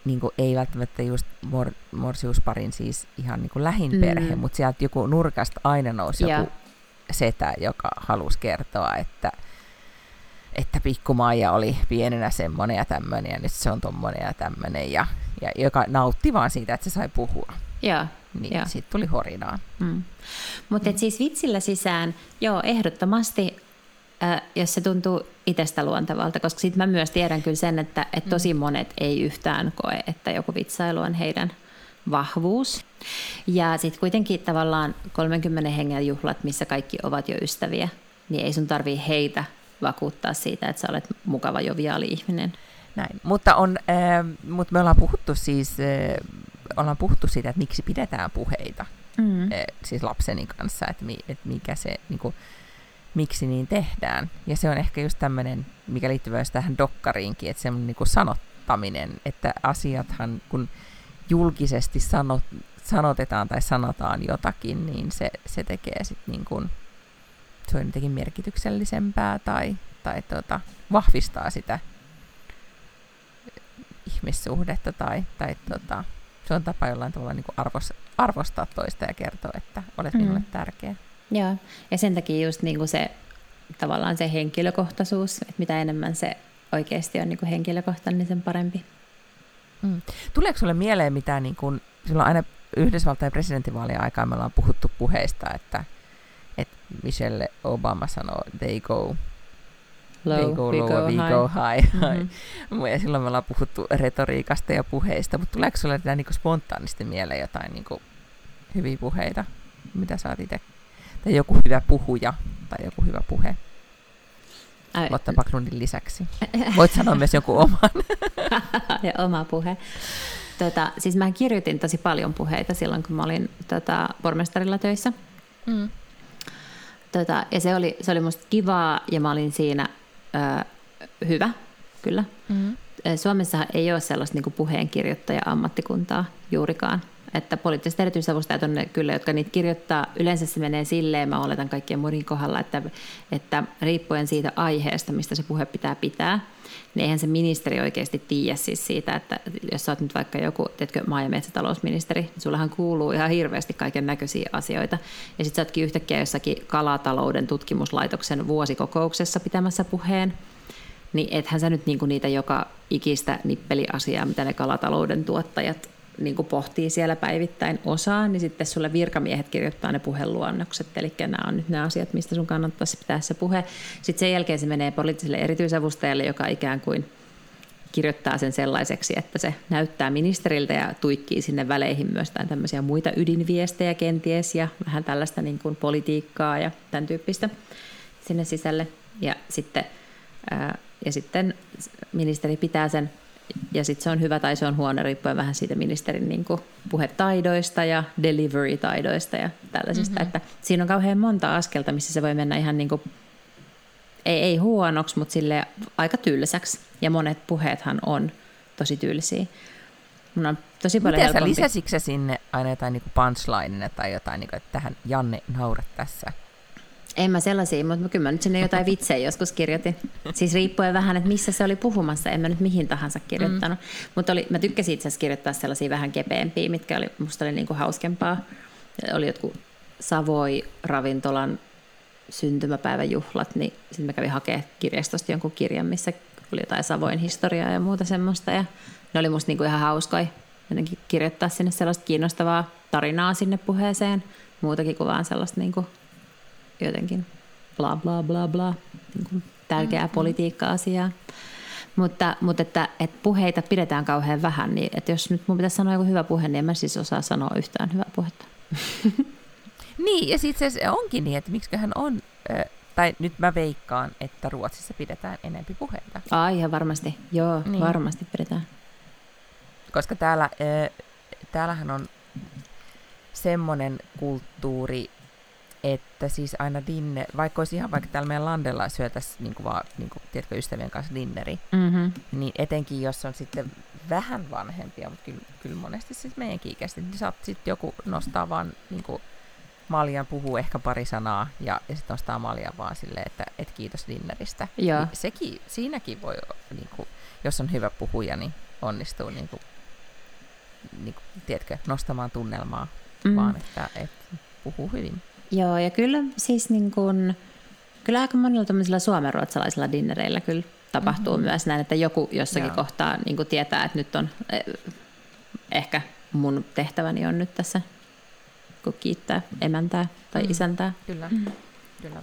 niin kuin ei välttämättä just mor- morsiusparin siis ihan niin kuin lähin mm. perhe, mutta sieltä joku nurkasta aina nousi yeah. joku setä, joka halusi kertoa, että että Pikkumaija oli pienenä semmoinen ja tämmöinen, ja nyt se on tommoinen ja tämmöinen, ja, ja joka nautti vaan siitä, että se sai puhua. Joo. Niin, joo. Siitä tuli horinaa. Mm. Mutta mm. siis vitsillä sisään, joo, ehdottomasti, äh, jos se tuntuu itsestä luontevalta, koska sitten mä myös tiedän kyllä sen, että et tosi monet ei yhtään koe, että joku vitsailu on heidän vahvuus. Ja sitten kuitenkin tavallaan kolmenkymmenen hengen juhlat, missä kaikki ovat jo ystäviä, niin ei sun tarvii heitä vakuuttaa siitä, että sä olet mukava joviaali ihminen. Näin, mutta on, äh, mut me ollaan puhuttu siis... Äh, ollaan puhuttu siitä, että miksi pidetään puheita mm. siis lapseni kanssa, että, mi, että mikä se, niin kuin, miksi niin tehdään. Ja se on ehkä just tämmöinen, mikä liittyy myös tähän dokkariinkin, että semmoinen niin kuin sanottaminen, että asiathan kun julkisesti sanot, sanotetaan tai sanotaan jotakin, niin se, se tekee sitten niin kuin, se on jotenkin merkityksellisempää tai, tai tuota, vahvistaa sitä ihmissuhdetta tai, tai tuota, se on tapa jollain tavalla niin kuin arvos, arvostaa toista ja kertoa, että olet mm. minulle tärkeä. Joo, ja sen takia just niin kuin se, tavallaan se henkilökohtaisuus, että mitä enemmän se oikeasti on niin kuin henkilökohtainen, niin sen parempi. Mm. Tuleeko sinulle mieleen mitään, niin kuin, silloin aina Yhdysvaltain presidentinvaalien aikaan me ollaan puhuttu puheista, että, että Michelle Obama sanoo, they go Low, they go low, we go, we go high. high. Mm-hmm. Ja silloin me ollaan puhuttu retoriikasta ja puheista, mutta tuleeko sinulle tätä niin spontaanisti mieleen jotain niin kuin hyviä puheita, mitä saat itse? Tai joku hyvä puhuja tai joku hyvä puhe Ai. Lotta Backlundin lisäksi. Voit sanoa myös joku oman. Ja oma puhe. Tota, siis mä kirjoitin tosi paljon puheita silloin, kun mä olin tota, pormestarilla töissä. Mm. Tota, ja se oli, se oli musta kivaa ja mä olin siinä... Öö, hyvä, kyllä. Mm-hmm. Suomessahan ei ole sellaista niin kuin puheenkirjoittaja-ammattikuntaa juurikaan. Että poliittiset erityisavustajat on ne kyllä, jotka niitä kirjoittaa. Yleensä se menee silleen, mä oletan kaikkien muiden kohdalla, että, että riippuen siitä aiheesta, mistä se puhe pitää pitää, niin eihän se ministeri oikeasti tiedä siis siitä, että jos sä oot nyt vaikka joku teetkö, maa- ja metsätalousministeri, niin sullahan kuuluu ihan hirveästi kaiken näköisiä asioita. Ja sit sä ootkin yhtäkkiä jossakin kalatalouden tutkimuslaitoksen vuosikokouksessa pitämässä puheen, niin ethän sä nyt niinku niitä joka ikistä nippeliasiaa, mitä ne kalatalouden tuottajat niin kuin pohtii siellä päivittäin osaa, niin sitten sulle virkamiehet kirjoittaa ne puheluonnokset, eli nämä on nyt nämä asiat, mistä sun kannattaisi pitää se puhe. Sitten sen jälkeen se menee poliittiselle erityisavustajalle, joka ikään kuin kirjoittaa sen sellaiseksi, että se näyttää ministeriltä ja tuikkii sinne väleihin myös tämmöisiä muita ydinviestejä kenties ja vähän tällaista niin kuin politiikkaa ja tämän tyyppistä sinne sisälle. Ja sitten, ää, ja sitten ministeri pitää sen ja sitten se on hyvä tai se on huono, riippuen vähän siitä ministerin niin kuin puhetaidoista ja delivery-taidoista ja tällaisista. Mm-hmm. Että siinä on kauhean monta askelta, missä se voi mennä ihan niin kuin, ei, ei huonoksi, mutta silleen aika tylsäksi. Ja monet puheethan on tosi tylsiä. Mun on tosi paljon helpompi. Miten sä lisäsitkö sinne aina jotain niin kuin punchlinea tai jotain, niin kuin, että tähän Janne naurat tässä? En mä sellaisia, mutta kyllä mä nyt sinne jotain vitsejä joskus kirjoitin. Siis riippuen vähän, että missä se oli puhumassa, en mä nyt mihin tahansa kirjoittanut. Mm. Mutta mä tykkäsin itse asiassa kirjoittaa sellaisia vähän kepeämpiä, mitkä oli, musta oli niinku hauskempaa. Oli jotkut Savoi-ravintolan syntymäpäiväjuhlat, niin sitten mä kävin hakemaan kirjastosta jonkun kirjan, missä oli jotain Savoin historiaa ja muuta semmoista. Ja ne oli musta niinku ihan hauskoja jotenkin kirjoittaa sinne sellaista kiinnostavaa tarinaa sinne puheeseen, muutakin kuin vaan sellaista... Niinku jotenkin bla bla bla bla, niin tärkeää mm-hmm. politiikka-asiaa. Mutta, mutta että, että puheita pidetään kauhean vähän, niin että jos nyt mun pitäisi sanoa joku hyvä puhe, niin en mä siis osaa sanoa yhtään hyvää puhetta. Niin, ja sitten se onkin niin, että miksiköhän on, äh, tai nyt mä veikkaan, että Ruotsissa pidetään enempi puheita. Ai ihan varmasti, joo, niin. Varmasti pidetään. Koska täällä, äh, täällähän on semmoinen kulttuuri, että siis aina dinner, vaikka olisi ihan vaikka täällä meidän landella syötäisiin niin vaan, niin kuin, tiedätkö, ystävien kanssa dinneri, mm-hmm. niin etenkin jos on sitten vähän vanhempia, mutta kyllä, kyllä monesti siis meidänkin ikäisesti, niin saat sitten joku nostaa vaan niin kuin maljan, puhuu ehkä pari sanaa ja, ja sitten nostaa maljan vaan silleen, että et kiitos dinneristä. Niin sekin, siinäkin voi, niin kuin, jos on hyvä puhuja, niin onnistuu niin kuin, niin kuin, tiedätkö, nostamaan tunnelmaa, mm. vaan että et puhuu hyvin. Joo, ja kyllä siis niin kun, Kyllä aika monilla tämmöisillä suomenruotsalaisilla dinnereillä kyllä tapahtuu mm-hmm. myös näin, että joku jossakin Joo. kohtaa niin kuin tietää, että nyt on ehkä mun tehtäväni on nyt tässä kun kiittää emäntää tai mm-hmm. isäntää. Kyllä, mm-hmm. kyllä.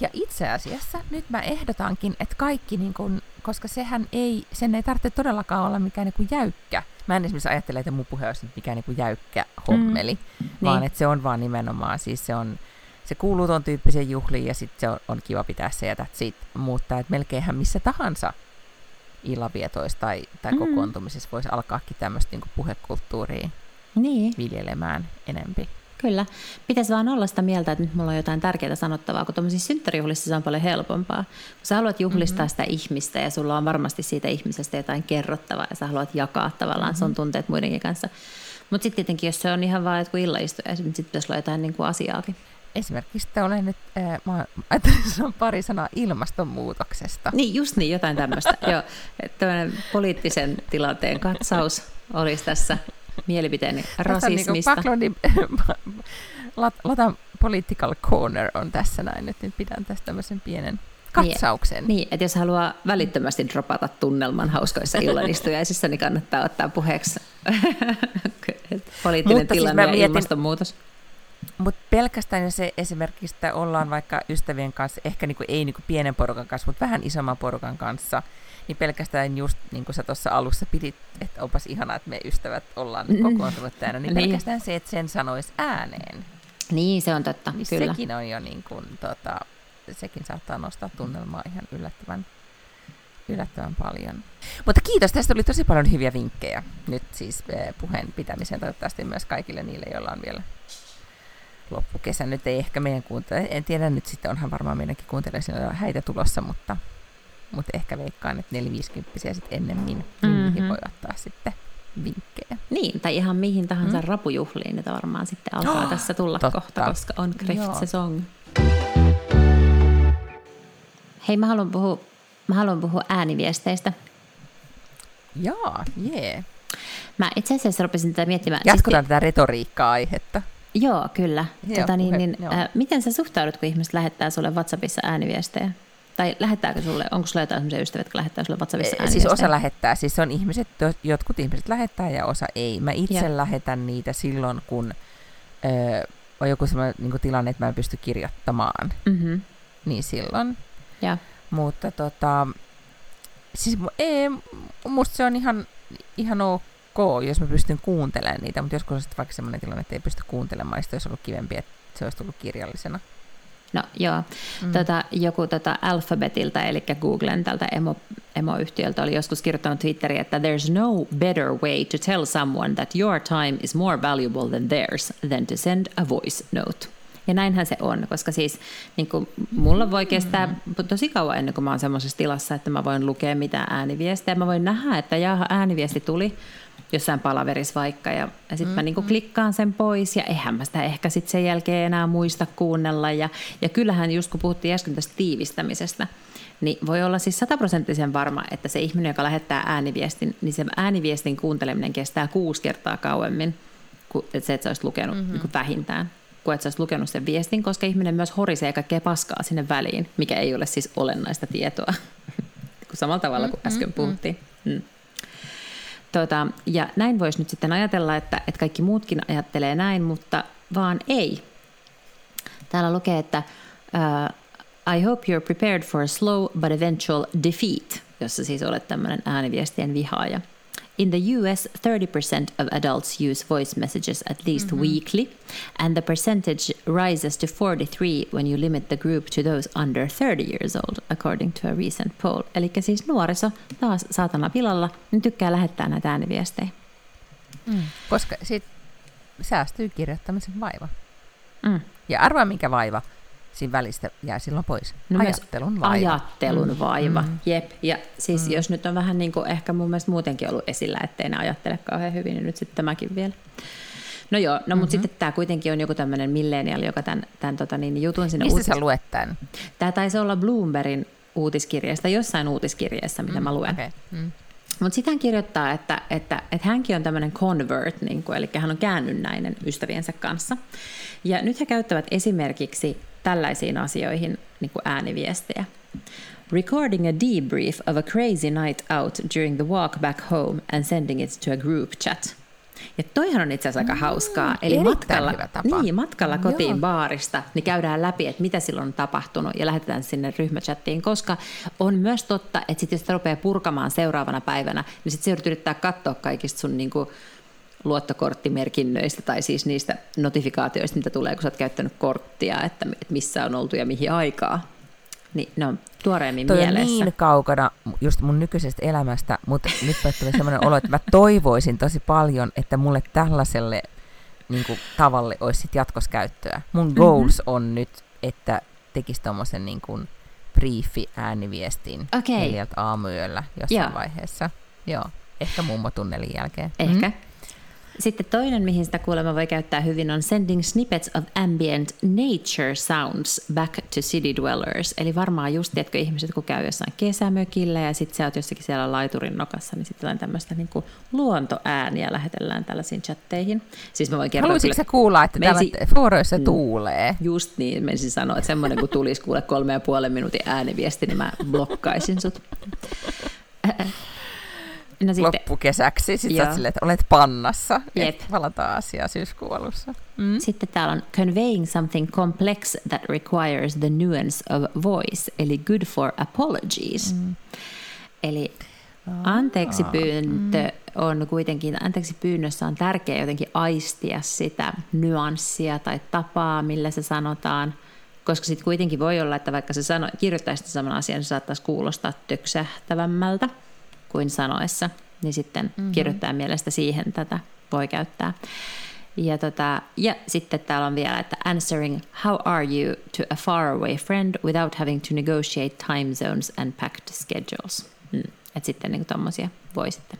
Ja itse asiassa nyt mä ehdotankin, että kaikki, niin kun, koska sehän ei, sen ei tarvitse todellakaan olla mikään niin kuin jäykkä. Mä en esimerkiksi ajattele, että mun puhe olisi mikään niin kuin jäykkä hommeli, mm. vaan niin. että se on vaan nimenomaan, siis se on, se kuuluu ton tyyppiseen juhliin ja sitten se on, on kiva pitää se ja that's it. Mutta et melkeinhän missä tahansa illanvietoissa tai, tai mm. kokoontumisessa voisi alkaakin tämmöistä niin kuin puhekulttuuria niin. viljelemään enempi. Kyllä. Pitäisi vaan olla sitä mieltä, että nyt mulla on jotain tärkeää sanottavaa, kun tuollaisissa synttärijuhlissa se on paljon helpompaa. Kun sä haluat juhlistaa mm-hmm. sitä ihmistä ja sulla on varmasti siitä ihmisestä jotain kerrottavaa ja sä haluat jakaa tavallaan mm-hmm. sun tunteet muidenkin kanssa. Mutta sitten tietenkin, jos se on ihan vaan joku illaistuja, niin sitten pitäisi olla jotain niin kuin asiaakin. Esimerkiksi olen nyt, äh, mä ajattelin sanoa pari sanaa ilmastonmuutoksesta. Niin, just niin, jotain tämmöistä. Joo, tämmöinen poliittisen tilanteen katsaus olisi tässä. Mielipiteeni rasismista. Tässä on niin kuin Backlundin Lotta Political Corner on tässä näin, että nyt pidän tästä tämmöisen pienen katsauksen. Niin, niin, että jos haluaa välittömästi dropata tunnelman hauskoissa illanistujaisissa, niin kannattaa ottaa puheeksi poliittinen mutta tilanne siis ja mietin, ilmastonmuutos. Mutta pelkästään se esimerkiksi, että ollaan vaikka ystävien kanssa, ehkä niinku, ei niinku pienen porukan kanssa, mutta vähän isomman porukan kanssa, niin pelkästään just niin kuin sä tuossa alussa pidit, että onpas ihanaa, että me ystävät ollaan kokoontunut täällä, niin pelkästään se, että sen sanoisi ääneen. Niin, se on totta, niin kyllä. Sekin on jo niin kuin, tota, sekin saattaa nostaa tunnelmaa ihan yllättävän, yllättävän paljon. Mutta kiitos, tästä tuli tosi paljon hyviä vinkkejä nyt siis puheen pitämiseen, toivottavasti myös kaikille niille, joilla on vielä loppukesä. Nyt ei ehkä meidän kuuntele, en tiedä nyt sitten, onhan varmaan meidänkin kuuntelijoilla häitä tulossa, mutta mutta ehkä veikkaan, että neliviisikymppisiä sitten ennemmin, mm-hmm. mihin voi ottaa sitten vinkkejä. Niin, tai ihan mihin tahansa mm. rapujuhliin, että varmaan sitten alkaa oh, tässä tulla totta. Kohta, koska on Krift-sesong. Hei, mä haluan puhua, mä haluan puhua ääniviesteistä. Joo, jee. Yeah. Mä itse asiassa rupesin tätä miettimään. Jatkotaan siis tätä retoriikka-aihetta. Joo, kyllä. Joo, tota, niin, niin, äh, miten sä suhtaudut, kun ihmiset lähettää sulle WhatsAppissa ääniviestejä? Tai lähettääkö sulle, onko sulla jotain sellaisia ystäviä, jotka lähettää sulle WhatsAppissa ääniviestejä? Siis osa lähettää, siis on ihmiset, jotkut ihmiset lähettää ja osa ei. Mä itse ja. lähetän niitä silloin, kun ö, on joku sellainen niin kuin tilanne, että mä en pysty kirjoittamaan. Mm-hmm. Niin silloin. Ja. Mutta tota, siis ei, musta se on ihan, ihan ok, jos mä pystyn kuuntelemaan niitä, mutta joskus on sitten vaikka sellainen tilanne, että ei pysty kuuntelemaan, niin se olisi ollut kivempi, että se olisi tullut kirjallisena. No joo, mm. tota, joku tota Alphabetilta, eli Googlen tältä emo, emoyhtiöltä oli joskus kirjoittanut Twitteriin, että there's no better way to tell someone that your time is more valuable than theirs than to send a voice note. Ja näinhän se on, koska siis niin kuin mulla voi kestää mm-hmm. tosi kauan ennen kuin mä oon semmoisessa tilassa, että mä voin lukea mitään ääniviestejä. Mä voin nähdä, että jaha, ääniviesti tuli jossain palaverissa vaikka, ja, ja sitten mä niinku klikkaan sen pois, ja eihän mä sitä ehkä sitten sen jälkeen enää muista kuunnella. Ja, ja kyllähän just kun puhuttiin äsken tästä tiivistämisestä, niin voi olla siis sataprosenttisen varma, että se ihminen, joka lähettää ääniviestin, niin se ääniviestin kuunteleminen kestää kuusi kertaa kauemmin kuin se, että sä olisit lukenut mm-hmm. niin vähintään, kuin että sä olisit lukenut sen viestin, koska ihminen myös horisee kaikkea paskaa sinne väliin, mikä ei ole siis olennaista tietoa, samalla tavalla kuin äsken puhuttiin. Mm. Tota, ja näin voisi nyt sitten ajatella, että, että kaikki muutkin ajattelee näin, mutta vaan ei. Täällä lukee, että uh, I hope you're prepared for a slow but eventual defeat, jossa siis olet tämmöinen ääniviestien vihaaja. In the U S, thirty percent of adults use voice messages at least mm-hmm. weekly, and the percentage rises to forty-three when you limit the group to those under thirty years old, according to a recent poll. Elikkä siis nuoriso taas saatana pilalla, niin tykkää lähettää näitä ääniviestejä. Mm. Koska sit säästyy kirjoittamisen vaiva. Mm. Ja arvaa minkä vaiva siinä välistä jää silloin pois. No ajattelun vaiva. Ajattelun vaiva, mm. jep. Ja siis mm. jos nyt on vähän niin kuin ehkä mun mielestä muutenkin ollut esillä, ettei ne ajattele kauhean hyvin, niin nyt sitten tämäkin vielä. No joo, no mm-hmm. mutta sitten tämä kuitenkin on joku tämmöinen millenial, joka tämän, tämän tota niin, jutun sinne uutis... Mistä sä luet tämän? Tämä taisi olla Bloombergin uutiskirjeestä, jossain uutiskirjeessä, mitä mm, mä luen. Okay. Mm. Mutta sitten hän kirjoittaa, että, että, että hänkin on tämmöinen convert, niin kuin, eli hän on käännynnäinen ystäviensä kanssa. Ja nyt he käyttävät esimerkiksi tällaisiin asioihin niin kuin ääniviestejä. Recording a debrief of a crazy night out during the walk back home and sending it to a group chat. Ja toihan on itse asiassa aika mm, hauskaa. Eli matkalla, niin, matkalla kotiin Joo. baarista niin käydään läpi, että mitä silloin on tapahtunut ja lähetetään sinne ryhmächattiin, koska on myös totta, että sit jos sitä rupeaa purkamaan seuraavana päivänä, niin sitten se yrittää katsoa kaikista sun niin kuin luottokorttimerkinnöistä tai siis niistä notifikaatioista, mitä tulee, kun sä oot käyttänyt korttia, että missä on oltu ja mihin aikaa. Niin ne on tuoreemmin Toi mielessä. Toi on niin kaukana just mun nykyisestä elämästä, mutta nyt tulee sellainen olo, että mä toivoisin tosi paljon, että mulle tällaiselle niin kuin, tavalle olisi sit jatkossa käyttöä. Mun goals mm-hmm. on nyt, että tekisi tommosen niin kuin briefi-ääniviestin okay. neljältä aamuyöllä jossain Joo. vaiheessa. Joo, ehkä mummotunnelin jälkeen. Ehkä. Mm-hmm. Sitten toinen, mihin sitä kuulemma voi käyttää hyvin, on sending snippets of ambient nature sounds back to city dwellers. Eli varmaan just, tiedätkö, ihmiset, kun käy jossain kesämökillä ja sitten sä oot jossakin siellä laiturin nokassa, niin sitten tämmöistä niin kuin luontoääniä lähetellään tällaisiin chatteihin. Siis mä voin kertoa, haluaisitko sä kuulla, että menisi, täällä fooroissa tuulee? Just niin, menisin sanoa, että semmoinen kun tulisi kuule kolme ja puolen minuutin ääniviesti, niin mä blokkaisin sut. No loppukesäksi. Sitten joo. sä oot silleen, että olet pannassa. Yep. Et valataan asiaa syyskuun alussa. Mm. Sitten täällä on conveying something complex that requires the nuance of voice, eli good for apologies. Mm. Eli anteeksi pyyntö mm. on kuitenkin, anteeksi pyynnössä on tärkeää jotenkin aistia sitä nuanssia tai tapaa, millä se sanotaan. Koska sitten kuitenkin voi olla, että vaikka se sano, kirjoittaisi saman asian, se saattaisi kuulostaa töksähtävämmältä kuin sanoessa, niin sitten mm-hmm. kirjoittaa mielestä siihen tätä voi käyttää. Ja, tota, ja sitten täällä on vielä, että answering how are you to a faraway friend without having to negotiate time zones and packed schedules. Mm. Että sitten niin tommosia voi sitten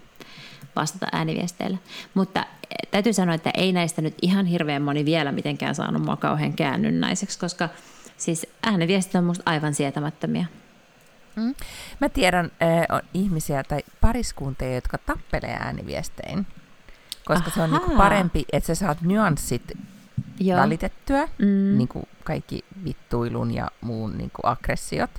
vastata ääniviesteillä. Mutta täytyy sanoa, että ei näistä nyt ihan hirveän moni vielä mitenkään saanut mua kauhean käännynnäiseksi, koska siis ääniviestit on musta aivan sietämättömiä. Mm. Mä tiedän äh, on ihmisiä tai pariskuntia, jotka tappelee ääniviestein, koska Ahaa. se on niinku parempi, että sä saat nyanssit Joo. välitettyä, mm. niinku kaikki vittuilun ja muun niinku aggressiot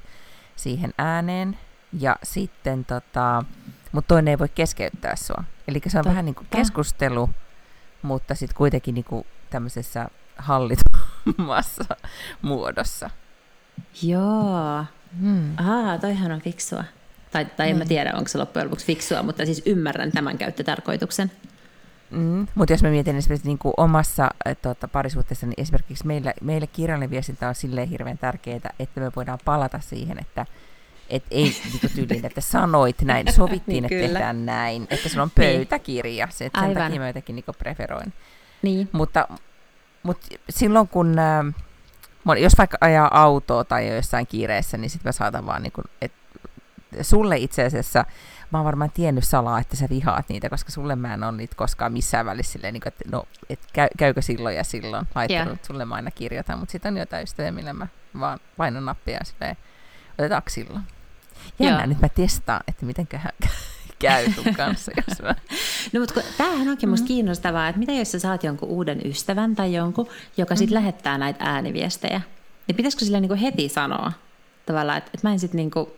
siihen ääneen, ja sitten tota, mut toinen ei voi keskeyttää sua. Eli se on Totta. vähän niinku keskustelu, mutta sitten kuitenkin niinku tämmöisessä hallitumassa muodossa. Joo. Hmm. Ahaa, toihan on fiksua. Tai, tai en hmm. mä tiedä, onko se loppujen lopuksi fiksua, mutta siis ymmärrän tämän käyttötarkoituksen. Mm. Mutta jos mä mietin esimerkiksi niin kuin omassa tuota, parisuhteessa, niin esimerkiksi meillä, meillä kirjallinen viestintä on silleen hirveän tärkeää, että me voidaan palata siihen, että et ei niin tyyliin, että sanoit näin, sovittiin, niin että tehdään näin, että sulla on pöytäkirja, se, että sen Aivan. takia mä jotenkin niin kuin preferoin. Niin. Mutta, mutta silloin kun... Jos vaikka ajaa autoa tai on jossain kiireessä, niin sitten mä saatan vaan, niin kun, että sulle itse asiassa, mä oon varmaan tiennyt salaa, että sä vihaat niitä, koska sulle mä en ole niitä koskaan missään välissä silleen, niin että no, et käy, käykö silloin ja silloin, laittanut, yeah. sulle mä aina kirjoitan, mutta sitten on jotain ystäviä, millä mä vaan painan nappia ja silleen, otetaanko silloin? Jännää, yeah. nyt mä testaan, että mitenköhän käy sun kanssa. Jos mä... No mutta tämähän onkin musta mm-hmm. kiinnostavaa, että mitä jos sä saat jonkun uuden ystävän tai jonkun, joka sitten mm-hmm. lähettää näitä ääniviestejä, niin pitäisikö sille niinku heti sanoa tavallaan, että, että mä en sit niinku,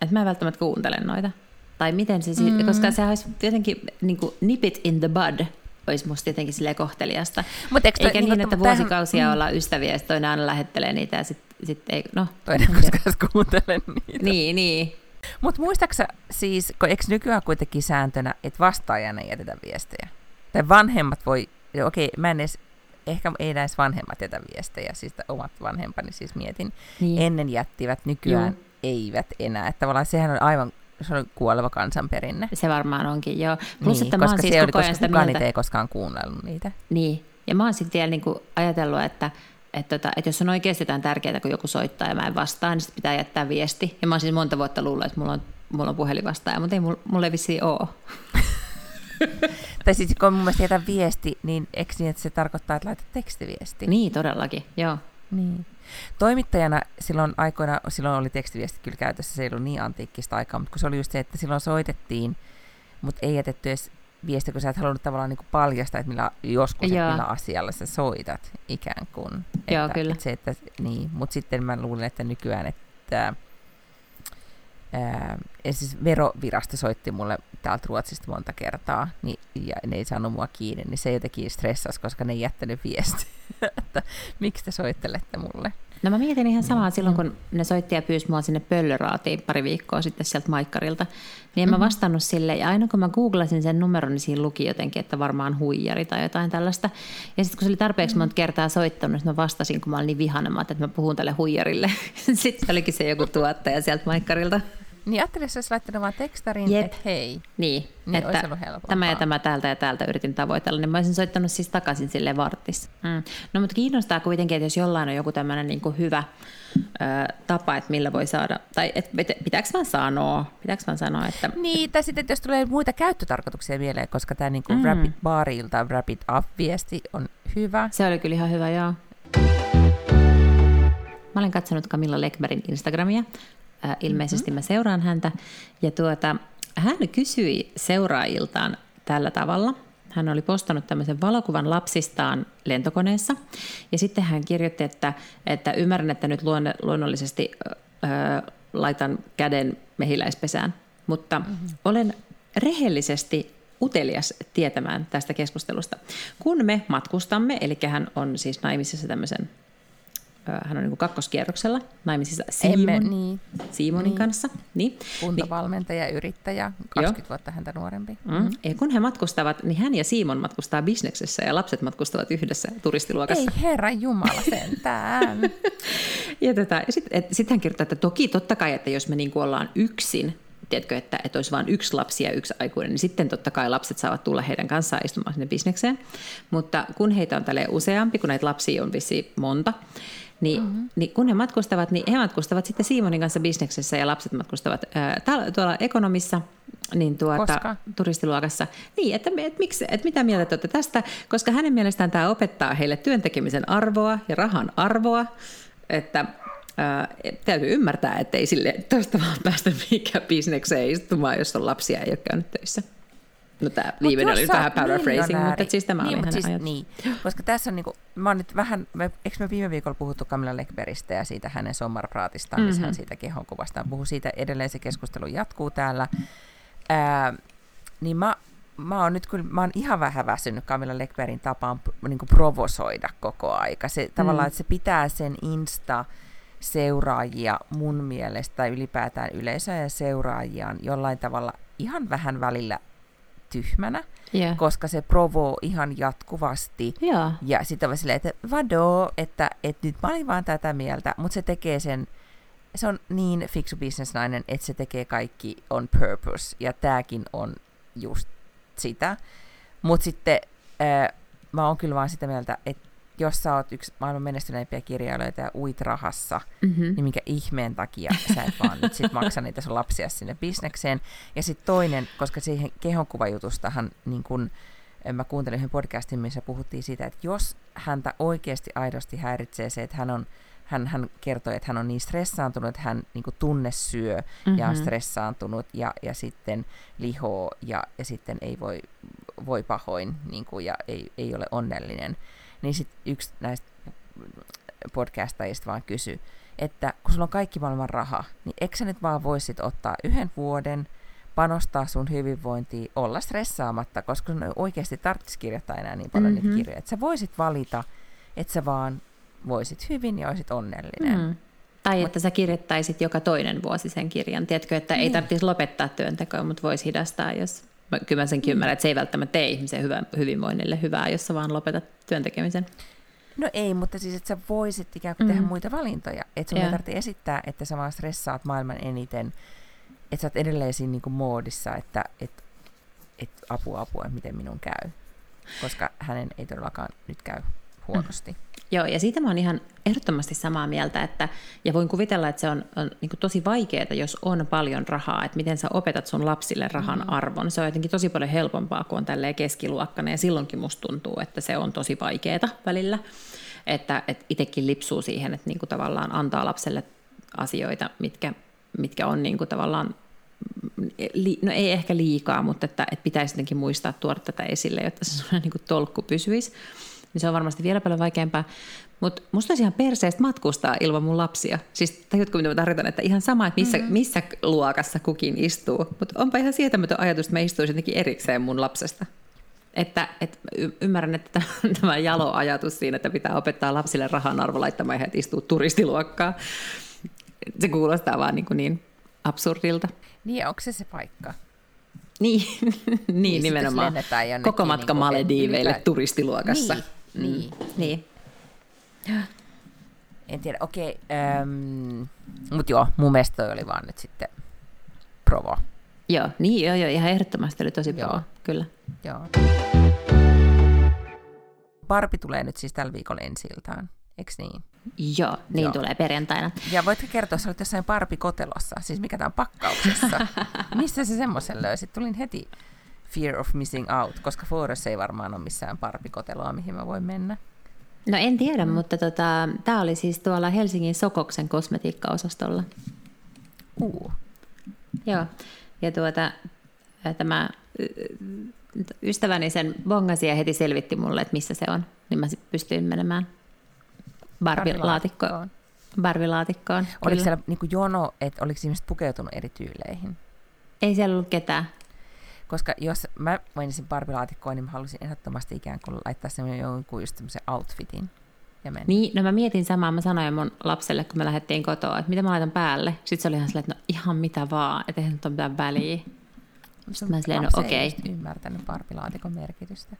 että mä en välttämättä kuuntele noita. Tai miten se, mm-hmm. koska se olisi jotenkin niinku nip it in the bud, olisi musta jotenkin silleen kohteliasta. Mut eikä toi, niin, niin, että vuosikausia tämän... ollaan ystäviä ja toinen aina lähettelee niitä ja sitten sit ei, no. Toinen koskaan kuuntele niitä. Niin, niin. Mutta muistaaksä siis, kun eikö nykyään kuitenkin sääntönä, että vastaajana ei jätetä viestejä? Tai vanhemmat voi, okei, mä en edes, ehkä ei edes vanhemmat jätä viestejä, siis omat vanhempani siis mietin. Niin. Ennen jättivät, nykyään joo. eivät enää. Että tavallaan sehän on aivan se on kuoleva kansanperinne. Se varmaan onkin, joo. Plus, niin, että koska siis se oli, koska kukaan niitä ei koskaan kuunnellut niitä. Niin, ja mä oon sitten vielä niinku ajatellut, että... Että tota, et jos on oikeasti jotain tärkeää, kun joku soittaa ja mä en vastaa, niin sitten pitää jättää viesti. Ja mä oon siis monta vuotta luullut, että mulla on, mulla on puhelinvastaaja, mutta ei mulla ei vissiin ole. Tai siis kun on mun mielestä jätä viesti, niin eikö niin, että se tarkoittaa, että laita tekstiviesti? Niin, todellakin, joo. Niin. Toimittajana silloin aikoina, silloin oli tekstiviesti kyllä käytössä, se ei ollut niin antiikkista aikaa, mutta kun se oli just se, että silloin soitettiin, mutta ei jätetty edes viesti, kun sä et halunnut tavallaan niin kuin paljastaa, että millä, joskus, että millä asialla sä soitat ikään kuin. Että, joo, kyllä. Että se, että, niin, mutta sitten mä luulen, että nykyään, että ää, siis verovirasto soitti mulle täältä Ruotsista monta kertaa, niin, ja ne ei saanut mua kiinni, niin se jotenkin stressasi, koska ne ei jättänyt viestiä, että miksi te soittelette mulle. No mä mietin ihan samaa mm. silloin, kun ne soitti ja pyysi mua sinne Pöllöraatiin pari viikkoa sitten sieltä Maikkarilta. Niin en mä vastannut sille, ja aina kun mä googlasin sen numeron, niin siinä luki jotenkin, että varmaan huijari tai jotain tällaista. Ja sitten kun se oli tarpeeksi monta kertaa soittanut, niin mä vastasin, kun mä olin niin vihainen, että mä puhun tälle huijarille. Sitten olikin se joku tuottaja sieltä Maikkarilta. Niin ajattelin, jos olisi laittanut vaan tekstarin, että hei. Niin, niin että tämä ja tämä täältä ja täältä yritin tavoitella, niin mä olisin soittanut siis takaisin silleen vartissa. Mm. No mutta kiinnostaa kuitenkin, että jos jollain on joku tämmöinen niin kuin hyvä ö, tapa, että millä voi saada, tai et, pitääkö mä sanoa, pitääkö mä sanoa, että... Niin, tai sitten jos tulee muita käyttötarkoituksia mieleen, koska tämä niin kuin mm. Rapid Barilta Rapid Up-viesti on hyvä. Se oli kyllä ihan hyvä, joo. Mä olen katsonut Camilla Läckbergin Instagramia. Ilmeisesti mä seuraan häntä. Ja tuota, hän kysyi seuraajiltaan tällä tavalla. Hän oli postannut tämmöisen valokuvan lapsistaan lentokoneessa. Ja sitten hän kirjoitti, että, että ymmärrän, että nyt luonne, luonnollisesti äh, laitan käden mehiläispesään. Mutta mm-hmm. olen rehellisesti utelias tietämään tästä keskustelusta. Kun me matkustamme, eli hän on siis naimisissa tämmöisen... Hän on niin kuin kakkoskierroksella, naimisissa Simon, niin. Simonin niin. kanssa. Niin. Kuntavalmentaja, yrittäjä, kaksikymmentä Joo. vuotta häntä nuorempi. Mm. Mm. Ja kun he matkustavat, niin hän ja Simon matkustaa bisneksessä ja lapset matkustavat yhdessä turistiluokassa. Ei herran jumala sentään. Ja tota, sitten sit hän kirjoittaa, että toki totta kai, että jos me niin kuin ollaan yksin, tiedätkö, että, että olisi vain yksi lapsi ja yksi aikuinen, niin sitten totta kai lapset saavat tulla heidän kanssaan istumaan sinne bisnekseen. Mutta kun heitä on tälleen useampi, kun näitä lapsia on vissiin monta, niin, mm-hmm. niin kun he matkustavat, niin he matkustavat sitten Simonin kanssa bisneksessä ja lapset matkustavat ää, tuolla ekonomissa, niin tuota, turistiluokassa. Niin, että, et, miksi, että mitä mieltä te olette tästä, koska hänen mielestään tämä opettaa heille työntekemisen arvoa ja rahan arvoa, että ää, täytyy ymmärtää, ettei sille toista vaan päästä mihinkään bisnekseen istumaan, jos on lapsia ei ole käynyt töissä. No tämä viimeinen oli vähän paraphrasing, mutta siis tämä niin, oli hänen siis, ajatus. Niin. Koska tässä on niinku, mä oon nyt vähän, eikö me viime viikolla puhuttu Camilla Läckbergistä ja siitä hänen sommarpraatistaan, mm-hmm. missä hän siitä kehonkuvastaan puhuu siitä, edelleen se keskustelu jatkuu täällä. Ää, niin mä, mä oon nyt kyllä, mä oon ihan vähän väsynyt Camilla Läckbergin tapaan niinku provosoida koko aika. Se, tavallaan, mm. että se pitää sen insta seuraajia mun mielestä, tai ylipäätään yleisöä ja seuraajiaan jollain tavalla ihan vähän välillä tyhmänä, yeah. koska se provoo ihan jatkuvasti. Yeah. Ja sitten on silleen, että vadoo, että, että nyt mä olin vaan tätä mieltä, mutta se tekee sen, se on niin fiksu businessnainen, että se tekee kaikki on purpose, ja tääkin on just sitä. Mutta sitten äh, mä oon kyllä vaan sitä mieltä, että jos sä oot yksi maailman menestyneimpiä kirjailijoita ja uit rahassa, mm-hmm. niin minkä ihmeen takia sä et vaan nyt sit maksa niitä sun lapsia sinne bisnekseen. Ja sitten toinen, koska siihen kehonkuvajutustahan, niin kun mä kuuntelin yhden podcastin, missä puhuttiin siitä, että jos häntä oikeasti aidosti häiritsee se, että hän on, hän, hän kertoi, että hän on niin stressaantunut, että hän niin kun tunne syö mm-hmm. ja on stressaantunut ja, ja sitten lihoo ja, ja sitten ei voi, voi pahoin niin kun, ja ei, ei ole onnellinen. Niin sitten yksi näistä podcastajista vaan kysyi, että kun sulla on kaikki maailman raha, niin eikö sä nyt vaan voisit ottaa yhden vuoden, panostaa sun hyvinvointiin, olla stressaamatta, koska sun oikeasti tarvitsisi kirjoittaa enää niin paljon mm-hmm. niitä kirjoja. Että sä voisit valita, että sä vaan voisit hyvin ja olisit onnellinen. Mm. Tai Mut... että sä kirjoittaisit joka toinen vuosi sen kirjan. Tiedätkö, että niin. ei tarvitsisi lopettaa työntekoa, mutta voisi hidastaa, jos... Kyllä mä senkin ymmärrän, että se ei välttämättä tee ihmisen hyvä, hyvinvoinnille hyvää, jos sä vaan lopetat työntekemisen. No ei, mutta siis, että sä voisit ikään kuin mm-hmm. tehdä muita valintoja. Että sun ei tarvitse esittää, että sä vaan stressaat maailman eniten. Että sä oot edelleen siinä niin kuin moodissa, että et, et apua, apua, miten minun käy. Koska hänen ei todellakaan nyt käy huonosti. Mm. Joo, ja siitä mä oon ihan ehdottomasti samaa mieltä, että, ja voin kuvitella, että se on, on niin kuin tosi vaikeaa, jos on paljon rahaa, että miten sä opetat sun lapsille rahan mm-hmm. arvon. Se on jotenkin tosi paljon helpompaa, kun on tälleen keskiluokkainen, ja silloinkin musta tuntuu, että se on tosi vaikeaa välillä, että, että itsekin lipsuu siihen, että niin kuin tavallaan antaa lapselle asioita, mitkä, mitkä on niin kuin tavallaan no ei ehkä liikaa, mutta että, että pitäisi jotenkin muistaa tuoda tätä esille, jotta se sellainen niin kuin tolkku pysyisi. Niin se on varmasti vielä paljon vaikeampaa. Mutta musta olisi ihan perseestä matkustaa ilman mun lapsia. Siis tajutko, mitä mä tarkoitan, että ihan sama, että missä, mm-hmm. missä luokassa kukin istuu. Mutta onpa ihan sietämätön ajatus, että mä istuisin jotenkin erikseen mun lapsesta. Että, että ymmärrän, että tämä jalo ajatus siinä, että pitää opettaa lapsille rahan arvo laittamaan ja istuu turistiluokkaa. Se kuulostaa vaan niin, niin absurdilta. Niin, onko se se paikka? Niin, niin, niin nimenomaan. Koko matka niin Malediiveille ylipä... turistiluokassa. Niin, mm. niin. niin. En tiedä, okei. Ähm, mutta joo, mun mielestä toi oli vaan nyt sitten provo. Joo, niin joo, joo, ihan ehdottomasti oli tosi provo, kyllä. Joo. Barbi tulee nyt siis tällä viikolla ensi iltaan, eikö niin? Joo, niin joo. Tulee perjantaina. Ja voitko kertoa, että olet jossain Barbie-kotelossa, siis mikä tämä on pakkauksessa? Missä se semmoisen löysit? Tulin heti Fear of Missing Out, koska Forest ei varmaan ole missään Barbie-koteloa, mihin mä voin mennä. No en tiedä, mm. mutta tota, tämä oli siis tuolla Helsingin Sokoksen kosmetiikkaosastolla. Uh. Joo, ja tuota, tämä ystäväni sen bongasi ja heti selvitti mulle, että missä se on, niin mä pystyin menemään Barbie-laatikkoon. Barbie-laatikkoon. Oliko siellä niin kuin jono, että oliko ihmiset pukeutunut eri tyyleihin? Ei siellä ollut ketään. Koska jos mä menisin Barbie-laatikkoon, niin mä halusin ehdottomasti ikään kuin laittaa semmoinen jonkun just semmoisen outfitin. Ja mennä. Niin, no mä mietin samaa, mä sanoin mun lapselle, kun me lähdettiin kotoa, että mitä mä laitan päälle. Sitten se oli ihan silleen, että no ihan mitä vaan, ettei nyt ole mitään väliä. Sitten mä silleen, no okei. Lapsi ei just ymmärtänyt Barbie-laatikon merkitystä.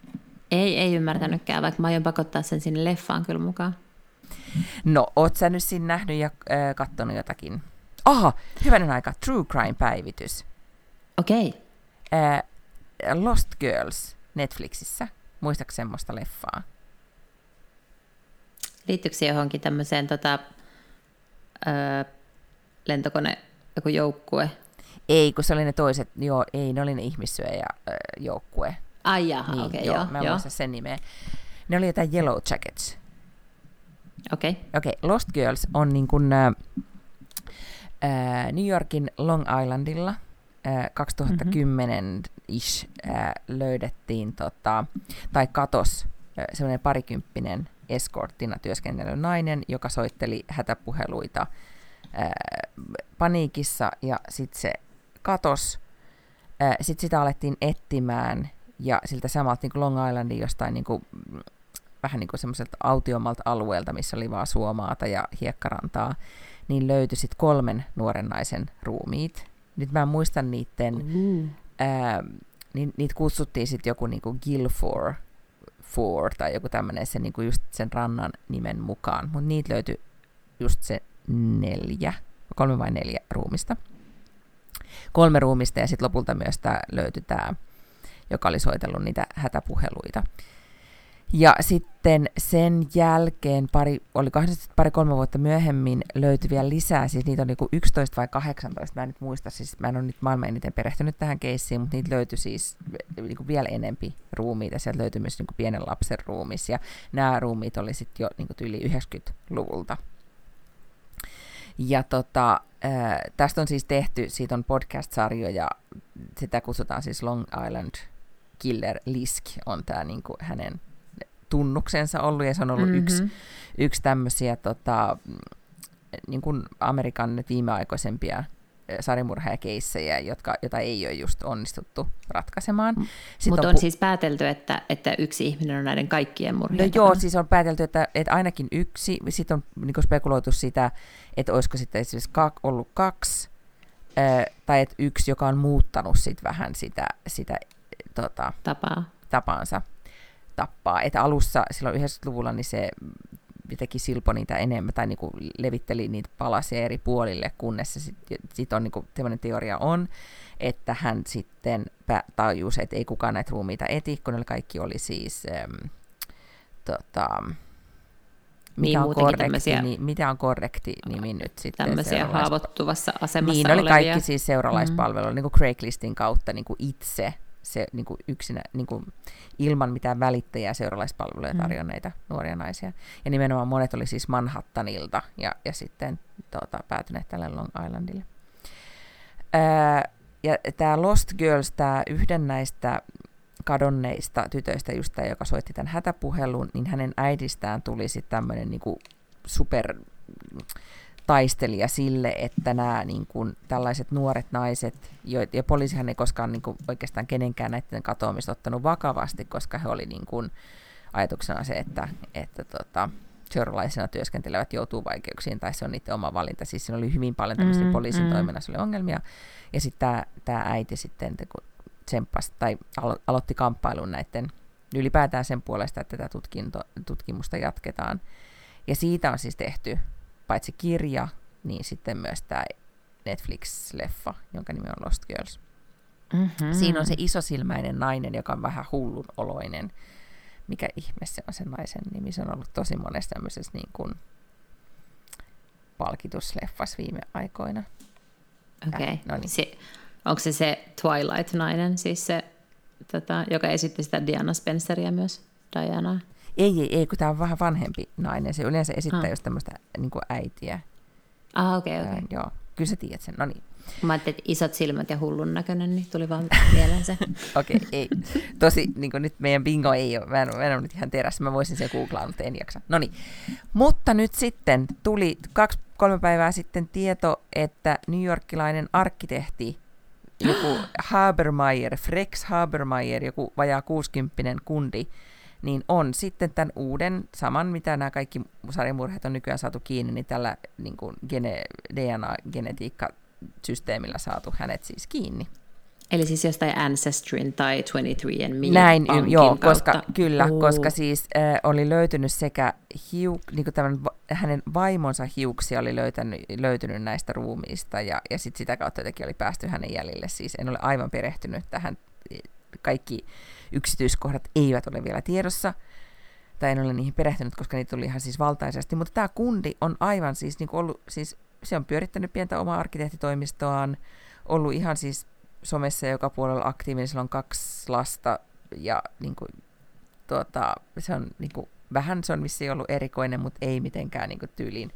Ei, ei ymmärtänytkään, vaikka mä aion pakottaa sen sinne leffaan kyllä mukaan. No, oot sä nyt siinä nähnyt ja äh, katsonut jotakin? Aha, hyvänen aika, True Crime-päivitys. Okei. Okay. Äh, Lost Girls Netflixissä. Muistatko semmoista leffaa? Liittyykö se johonkin tämmöiseen tota, äh, lentokone, joku joukkue? Ei, kun se oli ne toiset, joo, ei, ne oli ne ihmissyöjä äh, joukkue. Ai jaha, niin, okei, okay, joo, joo. Mä en muista sen nimeä. Ne oli jotain Yellow Jackets. Okei. Okay. Okei, okay, Lost Girls on niin kuin, äh, New Yorkin Long Islandilla. kaksituhattakymmenen-ish äh, löydettiin, tota, tai katos äh, semmoinen parikymppinen escorttina työskennellyt nainen, joka soitteli hätäpuheluita äh, paniikissa, ja sitten se katos. Äh, sitten sitä alettiin etsimään, ja siltä samalta niin Long Islandin jostain niin kuin, vähän niin kuin semmoiselta autiomalta alueelta, missä oli vaan suomaata ja hiekkarantaa, niin löytyi sitten kolmen nuoren naisen ruumiit. Nyt mä muistan niitten, mm. ää, ni, niitä kutsuttiin sitten joku niinku Guilford Four tai joku tämmöinen se niinku just sen rannan nimen mukaan, mutta niitä löytyi just se neljä, kolme vai neljä ruumista. Kolme ruumista ja sitten lopulta myös tää löytyi tää, joka oli soitellut niitä hätäpuheluita. Ja sitten sen jälkeen, pari, oli pari-kolme vuotta myöhemmin, löytyi vielä lisää, siis niitä on niinku yksitoista vai kahdeksantoista, mä en nyt muista, siis mä en ole nyt maailman eniten perehtynyt tähän keissiin, mutta niitä löytyi siis niinku vielä enempi ruumiita, sieltä löytyi myös niinku pienen lapsen ruumis, ja nämä ruumiit oli sitten jo niinku yli yhdeksänkymmentäluvulta. Ja tota, äh, tästä on siis tehty, siitä on podcast-sarjoja, sitä kutsutaan siis Long Island Killer Lisk, on tämä niinku hänen tunnuksensa ollut, ja se on ollut mm-hmm. yksi, yksi tämmöisiä tota, niin kuin Amerikan viimeaikoisempia sarimurhaajakeissejä, jotka, jota ei ole just onnistuttu ratkaisemaan. Mutta on, on pu- siis päätelty, että, että yksi ihminen on näiden kaikkien murhien. No joo, siis on päätelty, että, että ainakin yksi. Sitten on niin kuin spekuloitu sitä, että olisiko sitten esimerkiksi kak, ollut kaksi, äh, tai että yksi, joka on muuttanut sit vähän sitä, sitä tota, Tapaa. tapaansa. tappaa. Että alussa silloin yhdeksänkymmentäluvulla niin se jotenkin silpo niitä enemmän tai niinku levitteli niitä palasia eri puolille, kunnes se sitten sit on niinku tämmöinen teoria on, että hän sitten tajusi, että ei kukaan näitä ruumiita eti, kun ne kaikki oli siis äm, tota, mikä, niin, on korrekti, niin, mitä on korrekti nimi nyt sitten. Tämmöisiä seuralaispal- haavoittuvassa asemassa olevia. Niin, oli olevia. Kaikki siis seuralaispalveluilla, mm-hmm. niin kuin Craiglistin kautta niin kuin itse se niin kuin yksinä, niin kuin ilman mitään välittäjää seuralaispalveluja tarjonneita mm. nuoria naisia. Ja nimenomaan monet oli siis Manhattanilta ja, ja sitten tuota, päätyneet tälle Long Islandille. Öö, Ja tämä Lost Girls, tämä yhden näistä kadonneista tytöistä, just tämä, joka soitti tämän hätäpuhelun, niin hänen äidistään tuli sitten tämmöinen niinku super... taistelija sille, että nämä niin kuin, tällaiset nuoret naiset, jo, ja poliisihan ei koskaan niin kuin, oikeastaan kenenkään näiden katoamista ottanut vakavasti, koska he oli niin kuin, ajatuksena se, että, että tota, seuralaisena työskentelevät joutuu vaikeuksiin, tai se on niiden oma valinta. Siis siinä oli hyvin paljon tämmöisiä mm, poliisin mm. toiminnassa oli ongelmia, ja sitten tämä äiti sitten tsemppasi, tai alo, aloitti kamppailun näiden ylipäätään sen puolesta, että tätä tutkinto, tutkimusta jatketaan. Ja siitä on siis tehty paitsi kirja, niin sitten myös tämä Netflix-leffa, jonka nimi on Lost Girls. Mm-hmm. Siinä on se isosilmäinen nainen, joka on vähän hullun oloinen. Mikä ihme se on sen naisen nimi? Se on ollut tosi monessa tämmöisessä niin kuin palkitusleffassa viime aikoina. Okei. Okay. Äh, no niin. Se, onko se se Twilight-nainen, siis se, tota, joka esitti sitä Diana Spenceria myös, Dianaa? Ei, ei, ei, kun tämä on vähän vanhempi nainen. Se yleensä esittää ah. just tämmöistä niin kuin äitiä. Ah, okei, okay, okei. Okay. Joo, kyllä sä tiedät sen, no niin. Mä ajattelin, että isot silmät ja hullun näköinen, niin tuli vaan mieleen se. Okei, okay, ei. Tosi, niin kuin nyt meidän bingo ei ole, mä en, mä en ole nyt ihan terässä, mä voisin sen googlaa, mutta en jaksa. No niin, mutta nyt sitten tuli kaksi, kolme päivää sitten tieto, että newyorkilainen arkkitehti, joku Habermeier, Frex Habermeier, joku vajaa kuusikymppinen kundi, niin on sitten tämän uuden, saman mitä nämä kaikki sarjamurheet on nykyään saatu kiinni, niin tällä niin kuin gene, D N A-genetiikkasysteemillä saatu hänet siis kiinni. Eli siis jostain Ancestryn tai kaksikymmentäkolme and me Näin, y- joo, koska, kyllä, uh. koska siis äh, oli löytynyt sekä hiuk, niin kuin tämän, hänen vaimonsa hiuksia oli löytänyt, löytynyt näistä ruumiista, ja, ja sit sitä kautta jotenkin oli päästy hänen jäljille. Siis en ole aivan perehtynyt tähän, kaikki yksityiskohdat eivät ole vielä tiedossa, tai en ole niihin perehtynyt, koska niitä tuli ihan siis valtaisesti, mutta tämä kundi on aivan siis, niin ollut, siis se on pyörittänyt pientä omaa arkkitehtitoimistoaan, ollut ihan siis somessa joka puolella aktiivinen, sillä on kaksi lasta, ja niin kuin, tuota, se on niin kuin, vähän se on missä ollut erikoinen, mutta ei mitenkään niin kuin tyyliin,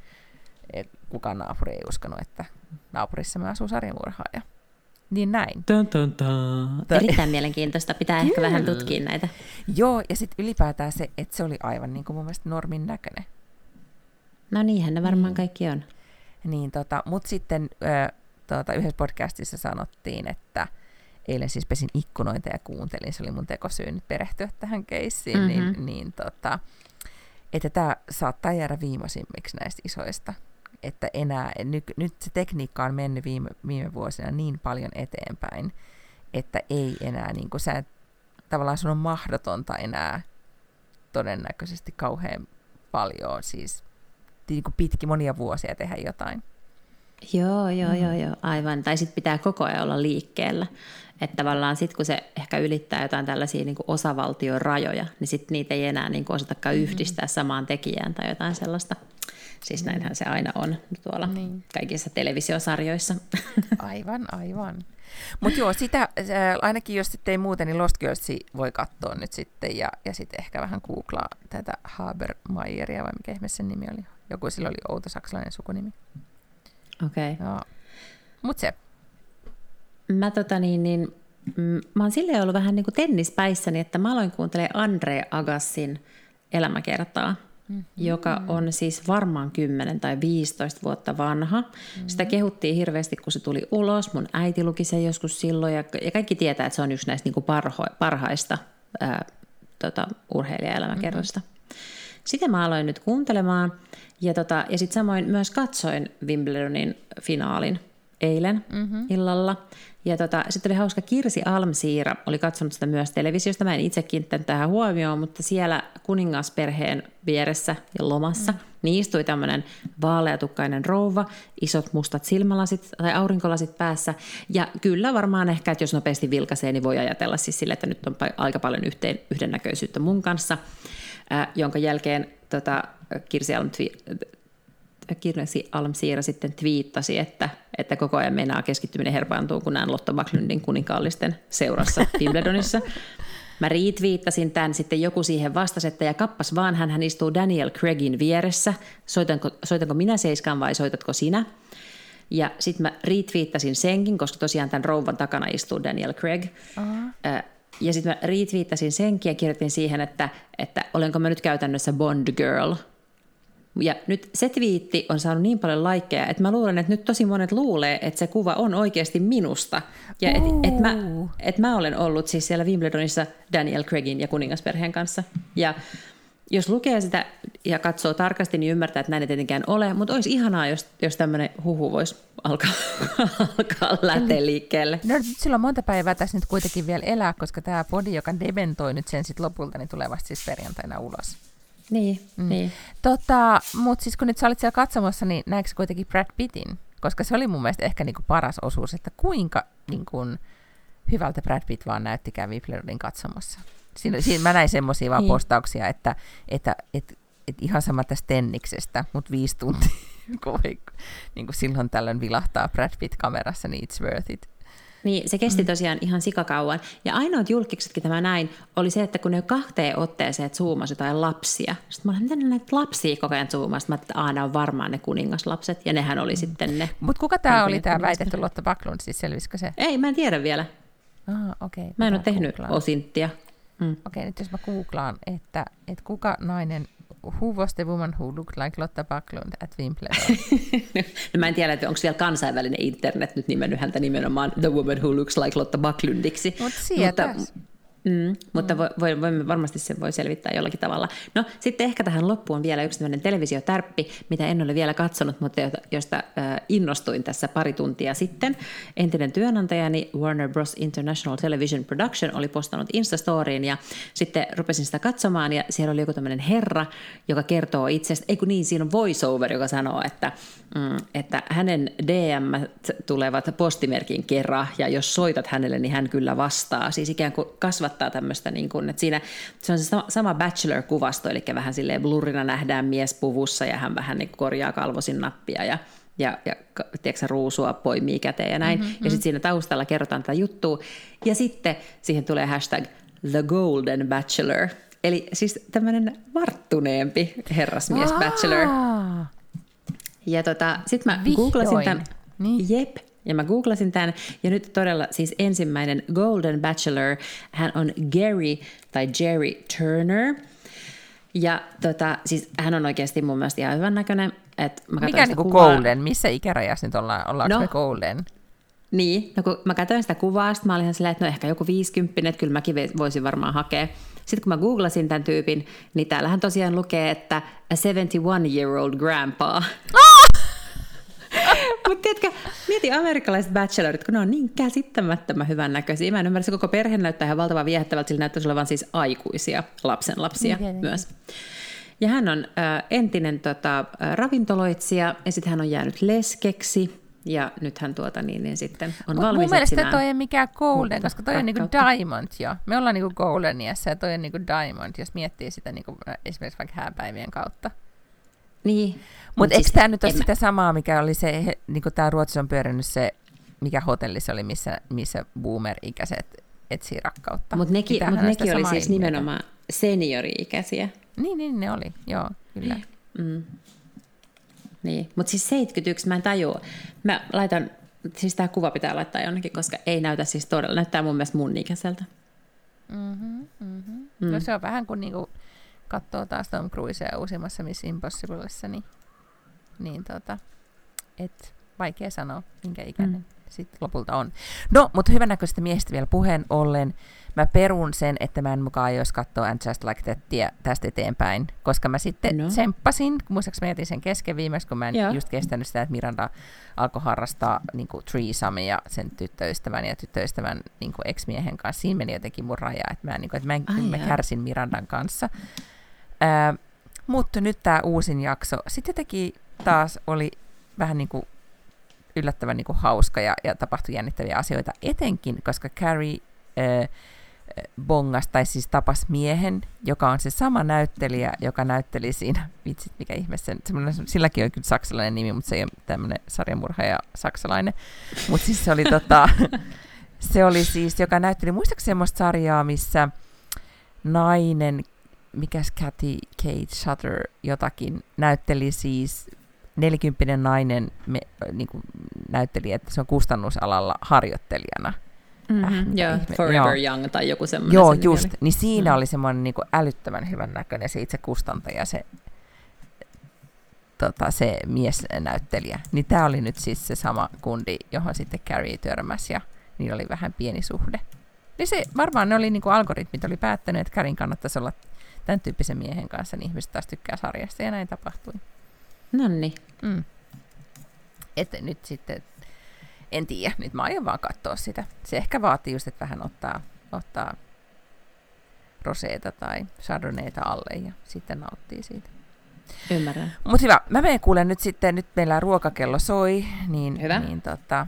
kukaan naapuri ei uskonut, että naapurissa mä asun sarjamurhaaja. Niin näin. Tön, tön, tön. Erittäin mielenkiintoista. Pitää kyllä ehkä vähän tutkia näitä. Joo, ja sitten ylipäätään se, että se oli aivan niin kuin mun mielestä normin näköinen. No niinhän ne varmaan mm. kaikki on. Niin, tota, mutta sitten ö, tota, yhdessä podcastissa sanottiin, että eilen siis pesin ikkunoita ja kuuntelin, se oli mun tekosyy nyt perehtyä tähän keissiin, mm-hmm. niin, niin tota, että tämä saattaa jäädä viimeisimmiksi näistä isoista. Että enää, nyt, nyt se tekniikka on mennyt viime, viime vuosina niin paljon eteenpäin, että ei enää, niin kuin sä, tavallaan sun on mahdotonta enää todennäköisesti kauhean paljon, siis niin kuin pitki monia vuosia tehdä jotain. Joo, joo, mm. joo, joo, aivan. Tai sitten pitää koko ajan olla liikkeellä. Että tavallaan sitten kun se ehkä ylittää jotain tällaisia niin kuin osavaltion rajoja, niin sitten niitä ei enää niin kuin osatakaan yhdistää samaan tekijään tai jotain sellaista. Siis näinhän se aina on tuolla niin kaikissa televisiosarjoissa. Aivan, aivan. Mutta joo, sitä, ainakin jos sitten ei muuten, niin Lost Girls voi katsoa nyt sitten, ja, ja sitten ehkä vähän googlaa tätä Habermeieria, vai mikä ihme sen nimi oli. Joku sillä oli outo saksalainen sukunimi. Okei. Okay. No. Mut se. Mä tota niin, niin mä oon silleen ollut vähän niin kuin tennispäissäni, että mä aloin kuuntelemaan Andre Agassin elämäkertaa. Mm-hmm. Joka on siis varmaan kymmenen tai viisitoista vuotta vanha. Mm-hmm. Sitä kehuttiin hirveästi, kun se tuli ulos. Mun äiti luki sen joskus silloin, ja kaikki tietää, että se on yksi näistä niinku parho- parhaista ää, tota, urheilijaelämäkerroista. Mm-hmm. Sitä mä aloin nyt kuuntelemaan, ja, tota, ja sitten samoin myös katsoin Wimbledonin finaalin eilen mm-hmm. illalla. Ja tota, sitten oli hauska, Kirsi Almsiira oli katsonut sitä myös televisiosta. Mä en itse kiinnittänyt tähän huomioon, mutta siellä kuningasperheen vieressä ja lomassa mm. niin istui tämmöinen vaaleatukkainen rouva, isot mustat silmälasit tai aurinkolasit päässä. Ja kyllä varmaan ehkä, että jos nopeasti vilkaisee, niin voi ajatella siis sille, että nyt on aika paljon yhteen, yhdennäköisyyttä mun kanssa, äh, jonka jälkeen tota, Kirsi Almsiira... Kirsi Almsiira sitten twiittasi, että, että koko ajan meinaa keskittyminen herpaantuu, kun näen Lotta Backlundin kuninkaallisten seurassa Wimbledonissa. Mä retweettasin tämän, sitten joku siihen vastasi, että ja kappas vaan, hänhän istuu Daniel Craigin vieressä. Soitanko, soitanko minä seiskaan vai soitatko sinä? Ja sitten mä retweettasin senkin, koska tosiaan tämän rouvan takana istuu Daniel Craig. Uh-huh. Ja sitten mä retweettasin senkin ja kirjoitin siihen, että, että olenko mä nyt käytännössä Bond Girl. Ja nyt se twiitti on saanut niin paljon laikkeja, että mä luulen, että nyt tosi monet luulee, että se kuva on oikeasti minusta. Ja että uh. et mä, et mä olen ollut siis siellä Wimbledonissa Daniel Craigin ja kuningasperheen kanssa. Ja jos lukee sitä ja katsoo tarkasti, niin ymmärtää, että näin ei tietenkään ole. Mutta olisi ihanaa, jos, jos tämmöinen huhu voisi alkaa, alkaa lähteä liikkeelle. No silloin monta päivää tässä nyt kuitenkin vielä elää, koska tämä podi, joka dementoi nyt sen sit lopulta, niin tulee vasta siis perjantaina ulos. Niin, mm. niin. Tota, mutta siis kun nyt sä olit siellä katsomassa, niin näetkö kuitenkin Brad Pittin? Koska se oli mun mielestä ehkä niinku paras osuus, että kuinka niinku hyvältä Brad Pitt vaan näyttikään Wimbledonin katsomassa. Siinä, siinä mä näin semmoisia vaan niin. postauksia, että että, että että ihan sama tästä tenniksestä, mutta viisi tuntia kovin, niin kuin silloin tällöin vilahtaa Brad Pitt kamerassa, niin it's worth it. Niin, se kesti tosiaan ihan sikakauan. Ja ainoat julkiksetkin tämä näin oli se, että kun ne kahteen otteeseen zoomasi jotain lapsia. Sitten mä olin, miten näitä lapsia koko ajan zoomasi? Mä ajattelin, että aina on varmaan ne kuningaslapset. Ja nehän oli mm. sitten ne. Mutta kuka tämä oli tämä väitetty Lotta Backlund? Siis selvisikö se? Ei, mä en tiedä vielä. Ah, okei. Okay. Mä en ole tehnyt googlaan. Osinttia. Mm. Okei, okay, nyt jos mä googlaan, että, että kuka nainen... Who was the woman who looked like Lotta Backlund at Wimbledon? No, mä en tiedä, että onko vielä kansainvälinen internet nyt nimennyt häntä nimenomaan The woman who looks like Lotta Backlundiksi. Mut mutta mm, mm. mutta vo, vo, voimme varmasti sen voi selvittää jollakin tavalla. No sitten ehkä tähän loppuun vielä yksi tämmöinen televisiotärppi, mitä en ole vielä katsonut, mutta josta äh, innostuin tässä pari tuntia sitten. Entinen työnantajani Warner Bros. International Television Production oli postannut Instastoriin ja sitten rupesin sitä katsomaan ja siellä oli joku tämmöinen herra, joka kertoo itsestä, ei kun niin, siinä on voiceover, joka sanoo, että, mm, että hänen D M:t tulevat postimerkin kerran ja jos soitat hänelle, niin hän kyllä vastaa, siis ikään kuin kasvat tämmöistä, niin kuin, että siinä se on se sama Bachelor-kuvasto, eli vähän silleen blurrina nähdään mies puvussa ja hän vähän niin korjaa kalvosin nappia ja, ja, ja tiedätkö, ruusua poimii käteen ja näin. Mm-hmm, ja mm. sitten siinä taustalla kerrotaan tätä juttua ja sitten siihen tulee hashtag The Golden Bachelor, eli siis tämmöinen varttuneempi herrasmies ah. Bachelor. Ja tota, sitten mä Vihdoin. googlasin tämän. Niin. Jep. Ja mä googlasin tämän, ja nyt todella siis ensimmäinen Golden Bachelor, hän on Gary tai Jerry Turner. Ja tota, siis hän on oikeasti mun mielestä ihan hyvän näköinen. Että mä mikä niin kuin Golden? Missä ikärajassa nyt ollaan? Ollaanko no, me Golden? Niin, no kun mä katsoin sitä kuvaa, sitten mä olin ihan silleen, että no ehkä joku viisikymppinen, että kyllä mäkin voisin varmaan hakea. Sitten kun mä googlasin tämän tyypin, niin täällähän tosiaan lukee, että a seventy-one-year-old grandpa. Mutta tiedätkö, mieti amerikkalaiset bachelorit, kun ne on niin käsittämättömän hyvännäköisiä. Mä en ymmärrä, se koko perhe näyttää ihan valtavan viehättävältä, sillä näyttäisi olevan siis aikuisia lapsenlapsia mm-hmm. myös. Ja hän on äh, entinen tota, äh, ravintoloitsija ja sitten hän on jäänyt leskeksi ja nyt hän tuota niin, niin sitten on Mut valmis etsimään. Mun mielestä etsimään. Toi ei ole mikään golden, koska toi on niinku diamond jo. Me ollaan niinku golden iässä ja toi on niinku diamond, jos miettii sitä niinku, esimerkiksi vaikka hääpäivien kautta. Niin. Mutta Mut eikö siis, tämä nyt ole sitä samaa, mikä oli se, he, niin kuin tämä Ruotsissa on pyörinyt se, mikä hotelli se oli, missä, missä boomer-ikäiset etsii rakkautta. Mutta nekin, mut nekin oli siis ilmiötä. Nimenomaan seniori-ikäisiä. Niin, niin ne oli, joo, kyllä. Niin. Mm. Niin. Mutta siis seitsemänkymmentäyksi, mä en tajua. Mä laitan, siis tämä kuva pitää laittaa jonnekin, koska ei näytä siis todella, näyttää mun mielestä mun ikäiseltä. Mm-hmm, mm-hmm. Mm. No se on vähän kuin niinku... katsoo taas Tom Cruisea uusimmassa Miss Impossiblessa, niin, niin tota, et vaikea sanoa, minkä ikäinen mm. sitten lopulta on. No, mutta hyvännäköistä miestä vielä puheen ollen, mä perun sen, että mä en mukaan aioisi katsoa And Just Like Thatia tästä eteenpäin, koska mä sitten no. tsemppasin, muistaakseni mä jätin sen kesken viimeksi, kun mä en Joo. just kestänyt sitä, että Miranda alkoi harrastaa niin kuin threesomea sen tyttöystävän ja tyttöystävän niin kuin ex-miehen kanssa. Siinä meni jotenkin mun raja, että mä, niin kuin, että mä, en, mä kärsin Mirandan kanssa. Äh, mutta nyt tämä uusin jakso sitten jotenkin taas oli vähän niin kuin yllättävän niin kuin hauska ja, ja tapahtui jännittäviä asioita etenkin, koska Carrie äh, bongas tai siis tapas miehen, joka on se sama näyttelijä, joka näytteli siinä, vitsit mikä ihme sen, silläkin on kyllä saksalainen nimi, mutta se ei ole tämmöinen sarjamurhaaja saksalainen, mutta siis se oli tota, se oli siis, joka näytteli muistaakseni semmoista sarjaa, missä nainen mikäs Kathy Kate Shutter jotakin, näytteli siis nelikymppinen nainen me, niin kuin näytteli, että se on kustannusalalla harjoittelijana. Mm-hmm. Äh, yeah, Forever joo. Young tai joku semmoinen. Joo, just. Mieli. Niin siinä mm. oli semmoinen niin kuin älyttömän hyvän näköinen se itse kustantaja, se, tota, se miesnäyttelijä. Niin tämä oli nyt siis se sama kundi, johon sitten Carrie törmäsi ja niillä oli vähän pieni suhde. Niin se, varmaan ne oli niin kuin algoritmit oli päättänyt, että Carrien kannattaisi olla tämän tyyppisen miehen kanssa, niin ihmiset taas tykkää sarjasta ja näin tapahtui. Nonni. Mm. Että nyt sitten, en tiedä, nyt mä aion vaan katsoa sitä. Se ehkä vaatii just, että vähän ottaa, ottaa roseeta tai chardonnayta alle ja sitten nauttii siitä. Ymmärrän. Mutta hyvä, mä menen kuulen nyt sitten, nyt meillä ruokakello soi, niin, niin tota,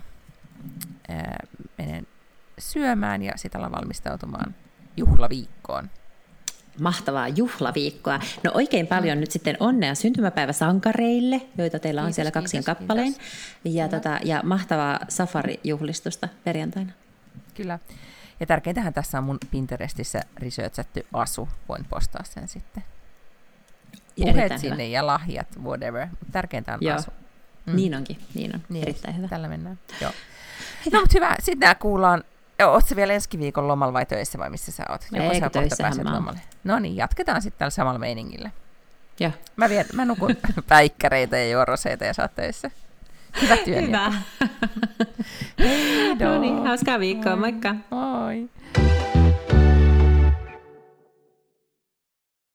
ää, menen syömään ja sitten ollaan valmistautumaan juhlaviikkoon. Mahtavaa juhlaviikkoa. No oikein paljon nyt sitten onnea syntymäpäiväsankareille, joita teillä on kiitos, siellä kaksin kiitos, kappaleen. Kiitos. Ja, tota, ja mahtavaa safarijuhlistusta perjantaina. Kyllä. Ja tärkeintähän tässä on mun Pinterestissä researchatty asu. Voin postaa sen sitten. Puheet sinne hyvä. Ja lahjat, whatever. Tärkeintä on joo. asu. Mm. Niin onkin. Niin on. Niin. Erittäin hyvä. Tällä mennään. Joo. No mutta hyvä. Sitten kuullaan. Oletko vielä ensi viikon lomalla vai töissä vai missä sä oot? Joko sä kohta pääset lomalle? No niin, jatketaan sitten tällä samalla meiningillä. Ja. Mä, vien, mä nukun päikkäreitä ja juoroseita ja sä oot töissä. Hyvä työn. Hyvä. No niin, hauskaa viikkoa. Moi. Moikka. Moi.